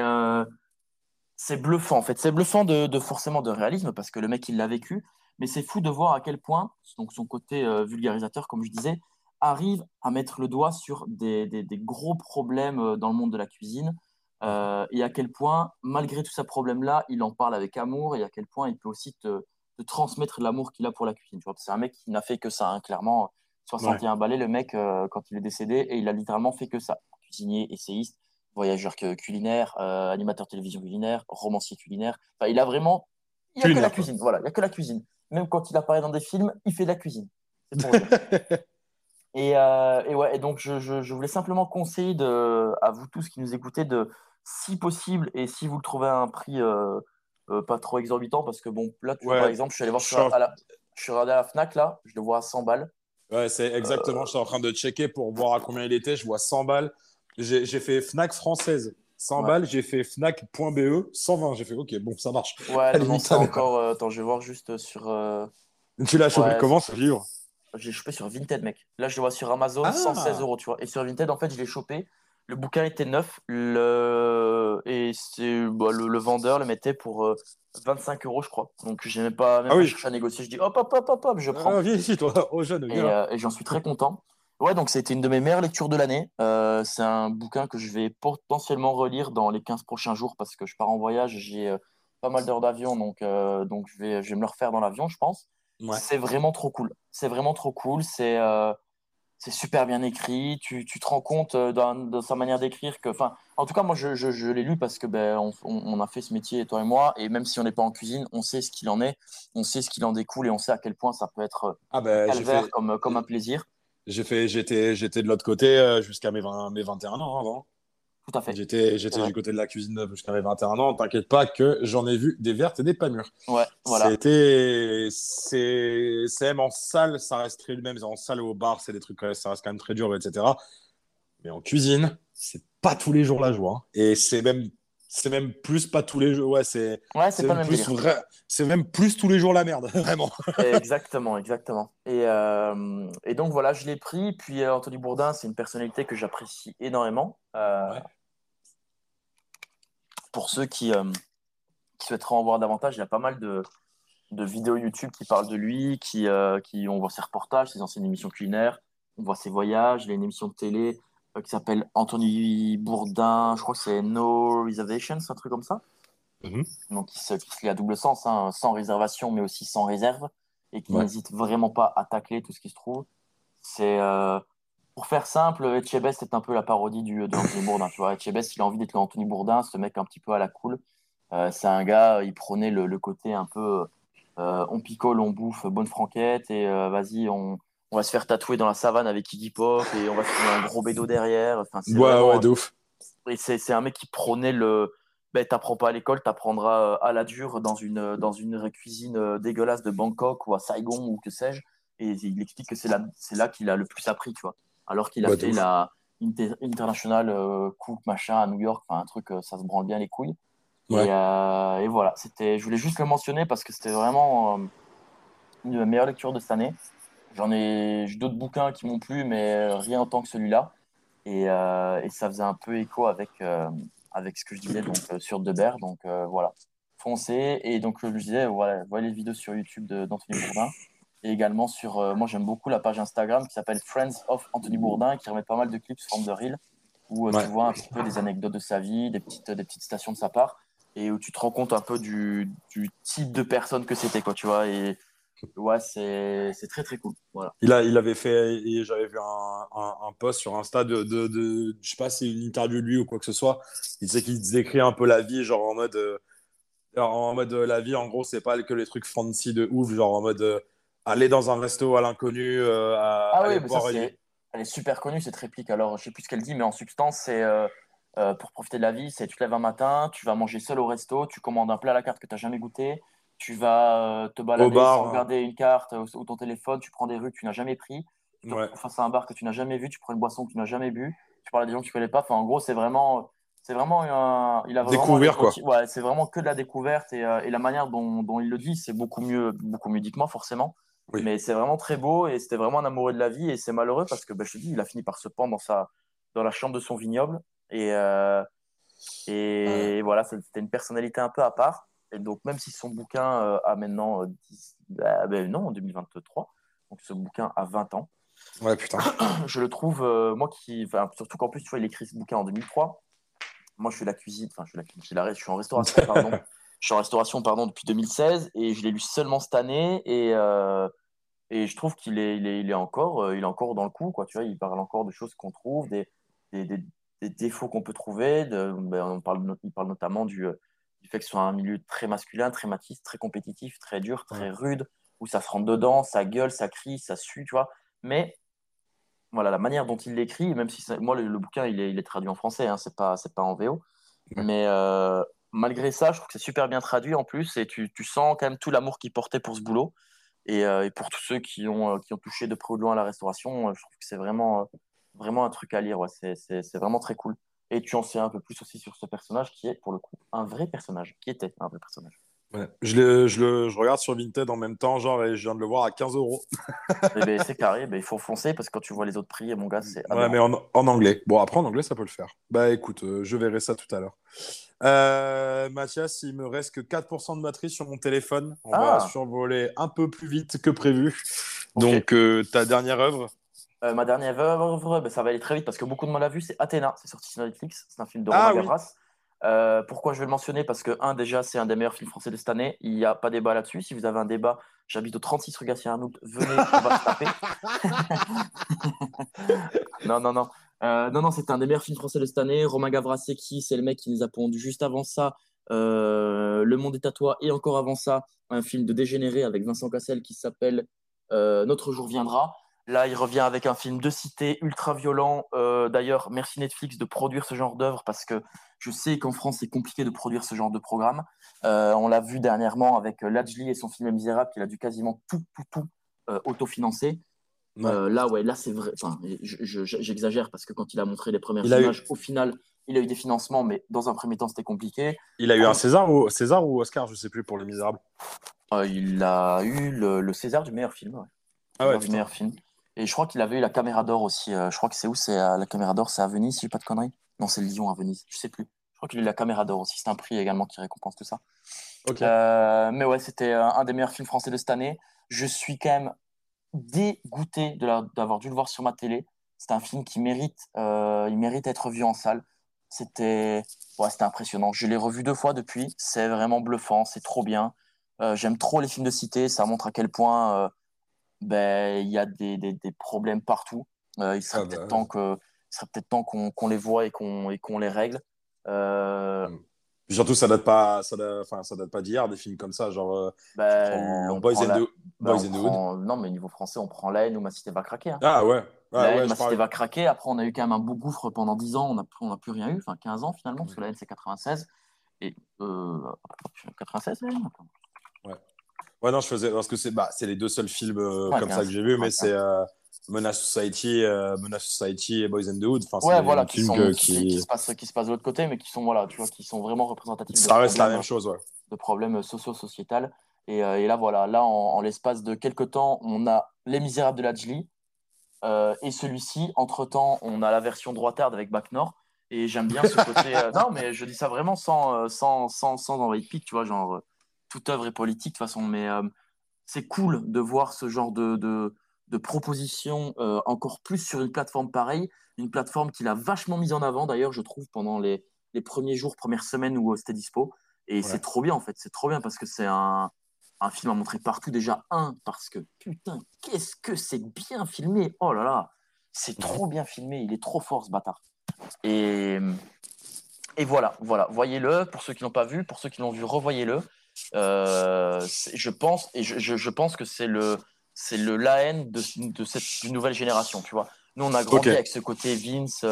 bluffant en fait, c'est bluffant de forcément de réalisme parce que le mec il l'a vécu, mais c'est fou de voir à quel point donc son côté vulgarisateur, comme je disais, arrive à mettre le doigt sur des gros problèmes dans le monde de la cuisine. Et à quel point, malgré tous ces problèmes-là, il en parle avec amour et à quel point il peut aussi te transmettre l'amour qu'il a pour la cuisine. Tu vois, c'est un mec qui n'a fait que ça, clairement. 61 balais, le mec, quand il est décédé, et il a littéralement fait que ça. Cuisinier, essayiste, voyageur culinaire, animateur télévision culinaire, romancier culinaire. Enfin, il a vraiment... Il n'y a que la cuisine. Voilà, il n'y a que la cuisine. Même quand il apparaît dans des films, il fait de la cuisine. C'est pour rire. Et ouais, et donc je voulais simplement conseiller à vous tous qui nous écoutez de, si possible, et si vous le trouvez à un prix pas trop exorbitant, parce que bon, là, tu vois, par exemple, je suis allé voir je suis allé à la Fnac, là, je le vois à 100 balles. Ouais, c'est exactement, je suis en train de checker pour voir à combien il était, je vois 100 balles. J'ai fait Fnac française, 100 balles, j'ai fait Fnac.be, 120, j'ai fait OK, bon, ça marche. Ouais, non, ça encore, attends, je vais voir juste sur… Tu l'as chopé comment ce livre? Je l'ai chopé sur Vinted, mec. Là, je le vois sur Amazon, 116€, tu vois. Et sur Vinted, en fait, je l'ai chopé. Le bouquin était neuf. Et c'est, bah, le vendeur le metmettait pour 25€, je crois. Donc, je n'ai même pas cherché à négocier. Je dis hop, je prends. Viens ici, toi, au jeune. Et j'en suis très content. Ouais, donc, c'était une de mes meilleures lectures de l'année. C'est un bouquin que je vais potentiellement relire dans les 15 prochains jours parce que je pars en voyage. J'ai pas mal d'heures d'avion, donc je vais me le refaire dans l'avion, je pense. Ouais. C'est vraiment trop cool. C'est super bien écrit. Tu te rends compte de sa manière d'écrire que, enfin, en tout cas, moi, je l'ai lu parce que ben on a fait ce métier, toi et moi, et même si on n'est pas en cuisine, on sait ce qu'il en est, on sait ce qu'il en découle, et on sait à quel point ça peut être calvaire comme un plaisir. J'étais de l'autre côté jusqu'à mes 21 ans avant. Tout à fait. J'étais du côté de la cuisine jusqu'à mes 21 ans. T'inquiète pas que j'en ai vu des vertes et des pas mûres. Ouais, voilà. C'est même en salle, ça reste très même. En salle ou au bar, c'est des trucs, ça reste quand même très dur, etc. Mais en cuisine, c'est pas tous les jours la joie. Hein. Et c'est même plus pas tous les jours. Ouais, c'est pas même plus vrai. C'est même plus tous les jours la merde, vraiment. Exactement. Et donc voilà, je l'ai pris. Puis Anthony Bourdain, c'est une personnalité que j'apprécie énormément. Pour ceux qui souhaiteraient en voir davantage, il y a pas mal de vidéos YouTube qui parlent de lui, on voit ses reportages, ses anciennes émissions culinaires, on voit ses voyages. Il y a une émission de télé qui s'appelle Anthony Bourdain, je crois que c'est No Reservations, un truc comme ça. Donc qui se lie à double sens, hein, sans réservation mais aussi sans réserve, et qui n'hésite vraiment pas à tacler tout ce qui se trouve. C'est... Pour faire simple, Etchebest est un peu la parodie de Anthony Bourdain. Tu vois, Etchebest, il a envie d'être Anthony Bourdain, ce mec un petit peu à la cool. C'est un gars, il prônait le côté un peu on picole, on bouffe, bonne franquette, et vas-y, on va se faire tatouer dans la savane avec Iggy Pop, et on va se faire un gros bédo derrière. Enfin, c'est vraiment de ouf. Et c'est un mec qui prônait t'apprends pas à l'école, t'apprendras à la dure dans une cuisine dégueulasse de Bangkok ou à Saigon ou que sais-je. Et il explique que c'est là qu'il a le plus appris, tu vois. Alors qu'il a fait la International Cook machin à New York, un truc, ça se branle bien les couilles. Ouais. Et voilà, je voulais juste le mentionner parce que c'était vraiment une de mes meilleures lectures de cette année. J'ai d'autres bouquins qui m'ont plu, mais rien autant que celui-là. Et ça faisait un peu écho avec ce que je disais sur The Bear. Donc voilà, foncez. Et donc je disais, voilà, voyez les vidéos sur YouTube d'Anthony Bourdain. Et également sur, moi j'aime beaucoup la page Instagram qui s'appelle Friends of Anthony Bourdain, qui remet pas mal de clips sous forme de reel où tu vois un petit peu des anecdotes de sa vie, des petites citations de sa part, et où tu te rends compte un peu du type de personne que c'était, quoi, tu vois. Et ouais, c'est très très cool. Voilà. Il avait fait, et j'avais vu un post sur Insta de je sais pas si une interview de lui ou quoi que ce soit. Il disait qu'il décrit un peu la vie, genre en mode la vie, en gros, c'est pas que les trucs fancy de ouf, genre en mode aller dans un resto à l'inconnu, elle est super connue, cette réplique. Alors, je sais plus ce qu'elle dit, mais en substance, c'est pour profiter de la vie, c'est tu te lèves un matin, tu vas manger seul au resto, tu commandes un plat à la carte que tu n'as jamais goûté, tu vas te balader bar, sans regarder une carte ou ton téléphone, tu prends des rues que tu n'as jamais pris, tu te retrouves face à un bar que tu n'as jamais vu, tu prends une boisson que tu n'as jamais bu, tu parles à des gens que tu connais pas. Enfin, en gros, c'est vraiment il a vraiment découvert, quoi. Ouais, c'est vraiment que de la découverte, et la manière dont il le dit, c'est beaucoup mieux diquement, forcément. Oui. Mais c'est vraiment très beau, et c'était vraiment un amoureux de la vie, et c'est malheureux parce que je te dis, il a fini par se pendre dans la chambre de son vignoble, et voilà, c'était une personnalité un peu à part. Et donc même si son bouquin a maintenant 2023, donc ce bouquin a 20 ans, ouais, putain. Je le trouve, surtout qu'en plus, tu vois, il écrit ce bouquin en 2003. Moi je suis en restauration, pardon. Je suis en restauration, depuis 2016, et je l'ai lu seulement cette année, et je trouve qu'il est encore dans le coup, quoi, tu vois. Il parle encore de choses qu'on trouve, des défauts qu'on peut trouver. Il parle notamment du fait que ce soit un milieu très masculin, très machiste, très compétitif, très dur, très rude, où ça se rentre dedans, ça gueule, ça crie, ça sue, tu vois. Mais voilà, la manière dont il l'écrit, même si ça, moi le bouquin il est traduit en français, hein, c'est pas en VO, mais malgré ça, je trouve que c'est super bien traduit en plus, et tu sens quand même tout l'amour qu'il portait pour ce boulot, et pour tous ceux qui ont touché de près ou de loin à la restauration, je trouve que c'est vraiment un truc à lire, ouais, c'est vraiment très cool. Et tu en sais un peu plus aussi sur ce personnage qui est pour le coup un vrai personnage, qui était un vrai personnage. Ouais. Je regarde sur Vinted en même temps, genre, et je viens de le voir à 15€. Ben, c'est carré, ben, il faut foncer parce que quand tu vois les autres prix, mon gars, c'est. Ouais, mais en anglais. Bon, après, en anglais, ça peut le faire. Bah écoute, je verrai ça tout à l'heure. Mathias, il me reste que 4% de batterie sur mon téléphone. On va survoler un peu plus vite que prévu. Okay. Donc, ta dernière œuvre. Ma dernière œuvre, ben, ça va aller très vite parce que beaucoup de monde l'a vu, c'est Athéna. C'est sorti sur Netflix, c'est un film de Romain Gavras. Pourquoi je vais le mentionner? Parce que, déjà, c'est un des meilleurs films français de cette année. Il n'y a pas débat là-dessus. Si vous avez un débat, j'habite au 36 rue Gatien Arnoult, venez, on va se taper. Non, c'est un des meilleurs films français de cette année. Romain Gavras, c'est qui? C'est le mec qui nous a pondu juste avant ça Le Monde est à toi, et encore avant ça, un film de dégénéré avec Vincent Cassel qui s'appelle Notre jour viendra. Là, il revient avec un film de cité ultra violent. D'ailleurs, merci Netflix de produire ce genre d'œuvre parce que je sais qu'en France, c'est compliqué de produire ce genre de programme. On l'a vu dernièrement avec Lajli et son film Les Misérables, qu'il a dû quasiment tout autofinancer. Ouais. Là, c'est vrai. Enfin, j'exagère parce que quand il a montré les premières images, au final, il a eu des financements, mais dans un premier temps, c'était compliqué. Il a eu un César ou Oscar, je ne sais plus, pour Les Misérables. Il a eu le César du meilleur film. Ouais. Ah ouais, du meilleur film. Et je crois qu'il avait eu la Caméra d'Or aussi. Je crois que c'est où c'est la Caméra d'Or, c'est à Venise, si je ne dis pas de conneries. Non, c'est Lyon à Venise, je ne sais plus. Je crois qu'il a eu la Caméra d'Or aussi. C'est un prix également qui récompense tout ça. Okay. Mais ouais, c'était un des meilleurs films français de cette année. Je suis quand même dégoûté d'avoir dû le voir sur ma télé. C'est un film qui mérite d'être vu en salle. C'était impressionnant. Je l'ai revu 2 fois depuis. C'est vraiment bluffant, c'est trop bien. J'aime trop les films de cité. Ça montre à quel point... il y a des problèmes partout. Il serait peut-être temps qu'on les voit et qu'on les règle. Surtout, ça date pas d'hier, des films comme ça, genre Boys in the Hood. Non, mais au niveau français, on prend La haine ou Ma cité va craquer. Hein. Ah ouais. Ma cité va craquer. Après, on a eu quand même un beau gouffre pendant 10 ans. On n'a plus rien eu. Enfin, 15 ans finalement, parce que La haine c'est 96 Ouais. Ouais, non, je faisais parce que c'est les 2 seuls films comme ça que j'ai vu, mais c'est Menace Society et Boys in the Hood. Enfin, ouais, voilà, qui se passent de l'autre côté, mais qui sont vraiment représentatifs. Ça reste la même chose, ouais. De problèmes sociaux, sociétaux, et là en l'espace de quelques temps, on a Les Misérables de Lajli et celui-ci. Entre temps, on a la version droitarde avec Bac-Nord. Et j'aime bien ce côté. Non, mais je dis ça vraiment sans envoyer de pique, tu vois, genre. Toute œuvre est politique de toute façon, mais c'est cool de voir ce genre de proposition encore plus sur une plateforme pareille, une plateforme qu'il a vachement mise en avant d'ailleurs, je trouve, pendant les premiers jours, premières semaines où c'était dispo. Et c'est trop bien en fait, c'est trop bien parce que c'est un film à montrer partout déjà, parce que putain, qu'est-ce que c'est bien filmé, oh là là, c'est trop bien filmé, il est trop fort ce bâtard. Et voilà, voyez-le, pour ceux qui l'ont pas vu, pour ceux qui l'ont vu, revoyez-le. Je pense que c'est le La haine de cette nouvelle génération, tu vois. Nous on a grandi avec ce côté Vince,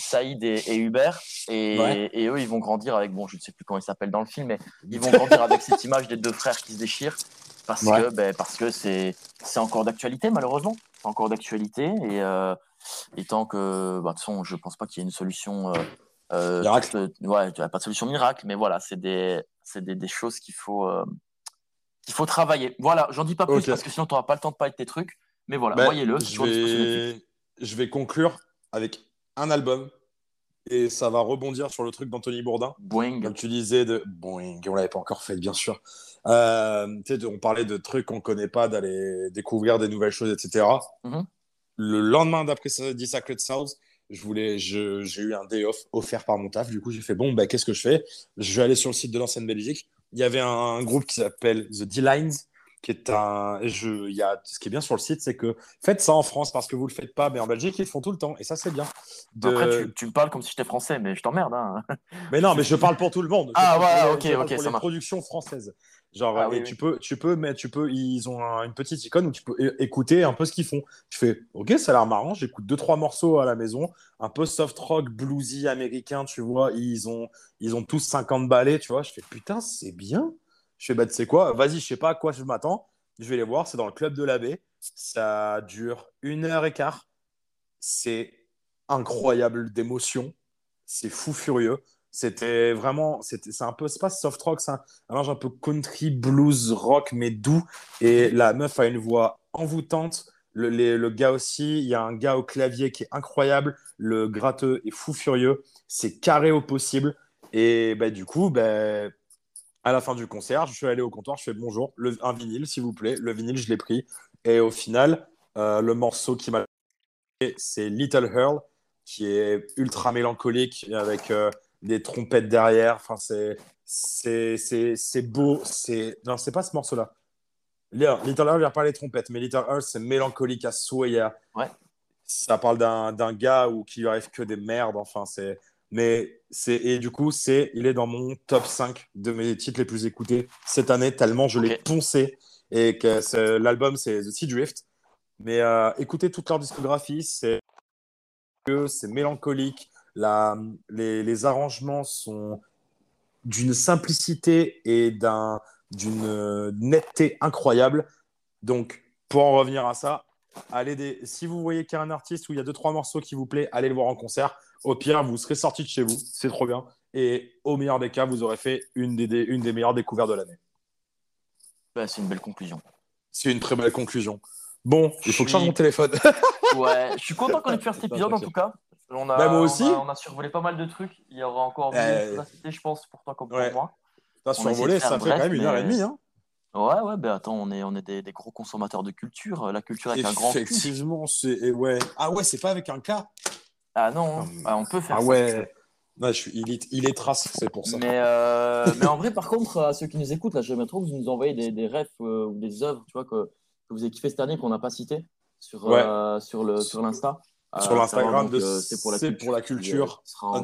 Saïd et Hubert, et eux ils vont grandir avec, je ne sais plus comment ils s'appellent dans le film, mais ils vont grandir avec cette image des 2 frères qui se déchirent parce que c'est encore d'actualité, malheureusement. C'est encore d'actualité et tant que de toute façon, je pense pas qu'il y ait une solution miracle. Pas de solution miracle, mais voilà, c'est des choses qu'il faut travailler. Voilà, j'en dis pas plus parce que sinon tu n'auras pas le temps de parler de tes trucs. Mais voilà, voyez-le. Je vais conclure avec un album et ça va rebondir sur le truc d'Anthony Bourdain. Boing. Comme tu disais de Boing, on l'avait pas encore fait, bien sûr. On parlait de trucs qu'on connaît pas, d'aller découvrir des nouvelles choses, etc. Mm-hmm. Le lendemain d'après The Sacred Sounds, j'ai eu un day off offert par mon taf. Du coup, j'ai fait qu'est-ce que je fais ? Je vais aller sur le site de l'ancienne Belgique. Il y avait un groupe qui s'appelle The D-Lines qui est un jeu. Il y a ce qui est bien sur le site, c'est que faites ça en France parce que vous le faites pas, mais en Belgique ils le font tout le temps et ça c'est bien. Après tu me parles comme si j'étais français, mais je t'emmerde. Hein. Mais non, mais je parle pour tout le monde. Ah ouais, ok, pour les productions françaises. Genre, ah, oui. tu peux, ils ont une petite icône où tu peux écouter un peu ce qu'ils font. Tu fais, ok, ça a l'air marrant, j'écoute 2-3 morceaux à la maison, un peu soft rock, bluesy américain, tu vois, ils ont tous 50 ballets, tu vois. Je fais, putain, c'est bien. Je fais, bah, tu sais quoi, vas-y, je sais pas à quoi je m'attends, je vais les voir, c'est dans le club de l'Abbé, ça dure 1h15, c'est incroyable d'émotion, c'est fou furieux. C'était vraiment, c'est un peu, c'est pas soft rock, c'est un mélange un peu country, blues, rock, mais doux. Et la meuf a une voix envoûtante. Le gars aussi, il y a un gars au clavier qui est incroyable. Le gratteux est fou furieux. C'est carré au possible. Et bah, du coup, bah, à la fin du concert, je suis allé au comptoir, je fais bonjour, un vinyle, s'il vous plaît. Le vinyle, je l'ai pris. Et au final, le morceau qui m'a fait, c'est Little Hurl, qui est ultra mélancolique avec. Des trompettes derrière, enfin c'est beau, c'est non c'est pas ce morceau-là. Little Earl vient parler des trompettes, mais Little Earl c'est mélancolique à souhait. Ouais. Ça parle d'un gars où qui lui arrive que des merdes, enfin c'est mais c'est et du coup c'est il est dans mon top 5 de mes titres les plus écoutés cette année tellement je l'ai poncé et que l'album c'est The Sea Drift. Mais écoutez toute leur discographie, c'est mélancolique. Les arrangements sont d'une simplicité et d'une netteté incroyable. Donc, pour en revenir à ça, si vous voyez qu'il y a un artiste où il y a 2-3 morceaux qui vous plaît, allez le voir en concert. Au pire, vous serez sorti de chez vous. C'est trop bien. Et au meilleur des cas, vous aurez fait une des meilleures découvertes de l'année. Bah, c'est une belle conclusion. C'est une très belle conclusion. Bon, il faut que je change mon téléphone. Ouais, je suis content qu'on ait pu faire cet épisode en tout cas. Moi aussi. On a survolé pas mal de trucs. Il y aura encore des choses à citer, je pense, pour toi comme pour moi. T'as survolé, ça fait quand même 1h30. Hein. Ouais, ben attends, on est des gros consommateurs de culture. La culture avec un grand. Effectivement, c'est. Ouais. Ah ouais, c'est pas avec un K. Ah non, on peut faire ça. Ah ouais. Non, je suis illettrace, c'est pour ça. Mais en vrai, par contre, à ceux qui nous écoutent, là, j'aimerais trop que vous nous envoyiez des refs ou des œuvres, tu vois, que vous avez kiffé cette année qu'on n'a pas cité sur l'Insta. Sur l'Instagram donc, c'est pour la culture _.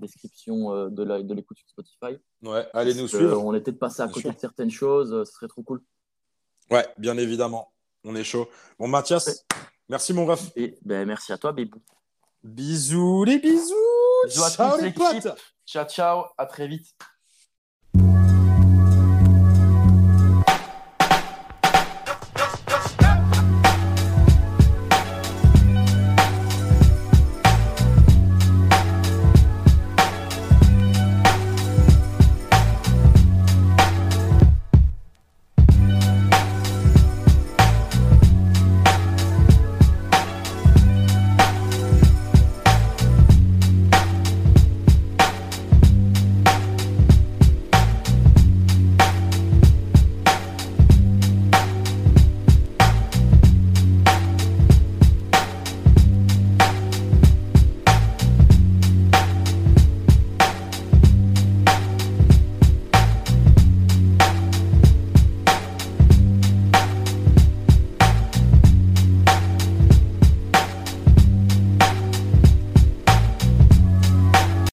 Description de l'écoute sur Spotify. Ouais, allez nous suivre. On est peut-être passé à côté de certaines choses, ce serait trop cool. Ouais, bien évidemment, on est chaud. Bon, Mathias, merci mon ref. Merci à toi, Bébou. Bisous les bisous. Bisous à tous les potes. Ciao, ciao, à très vite.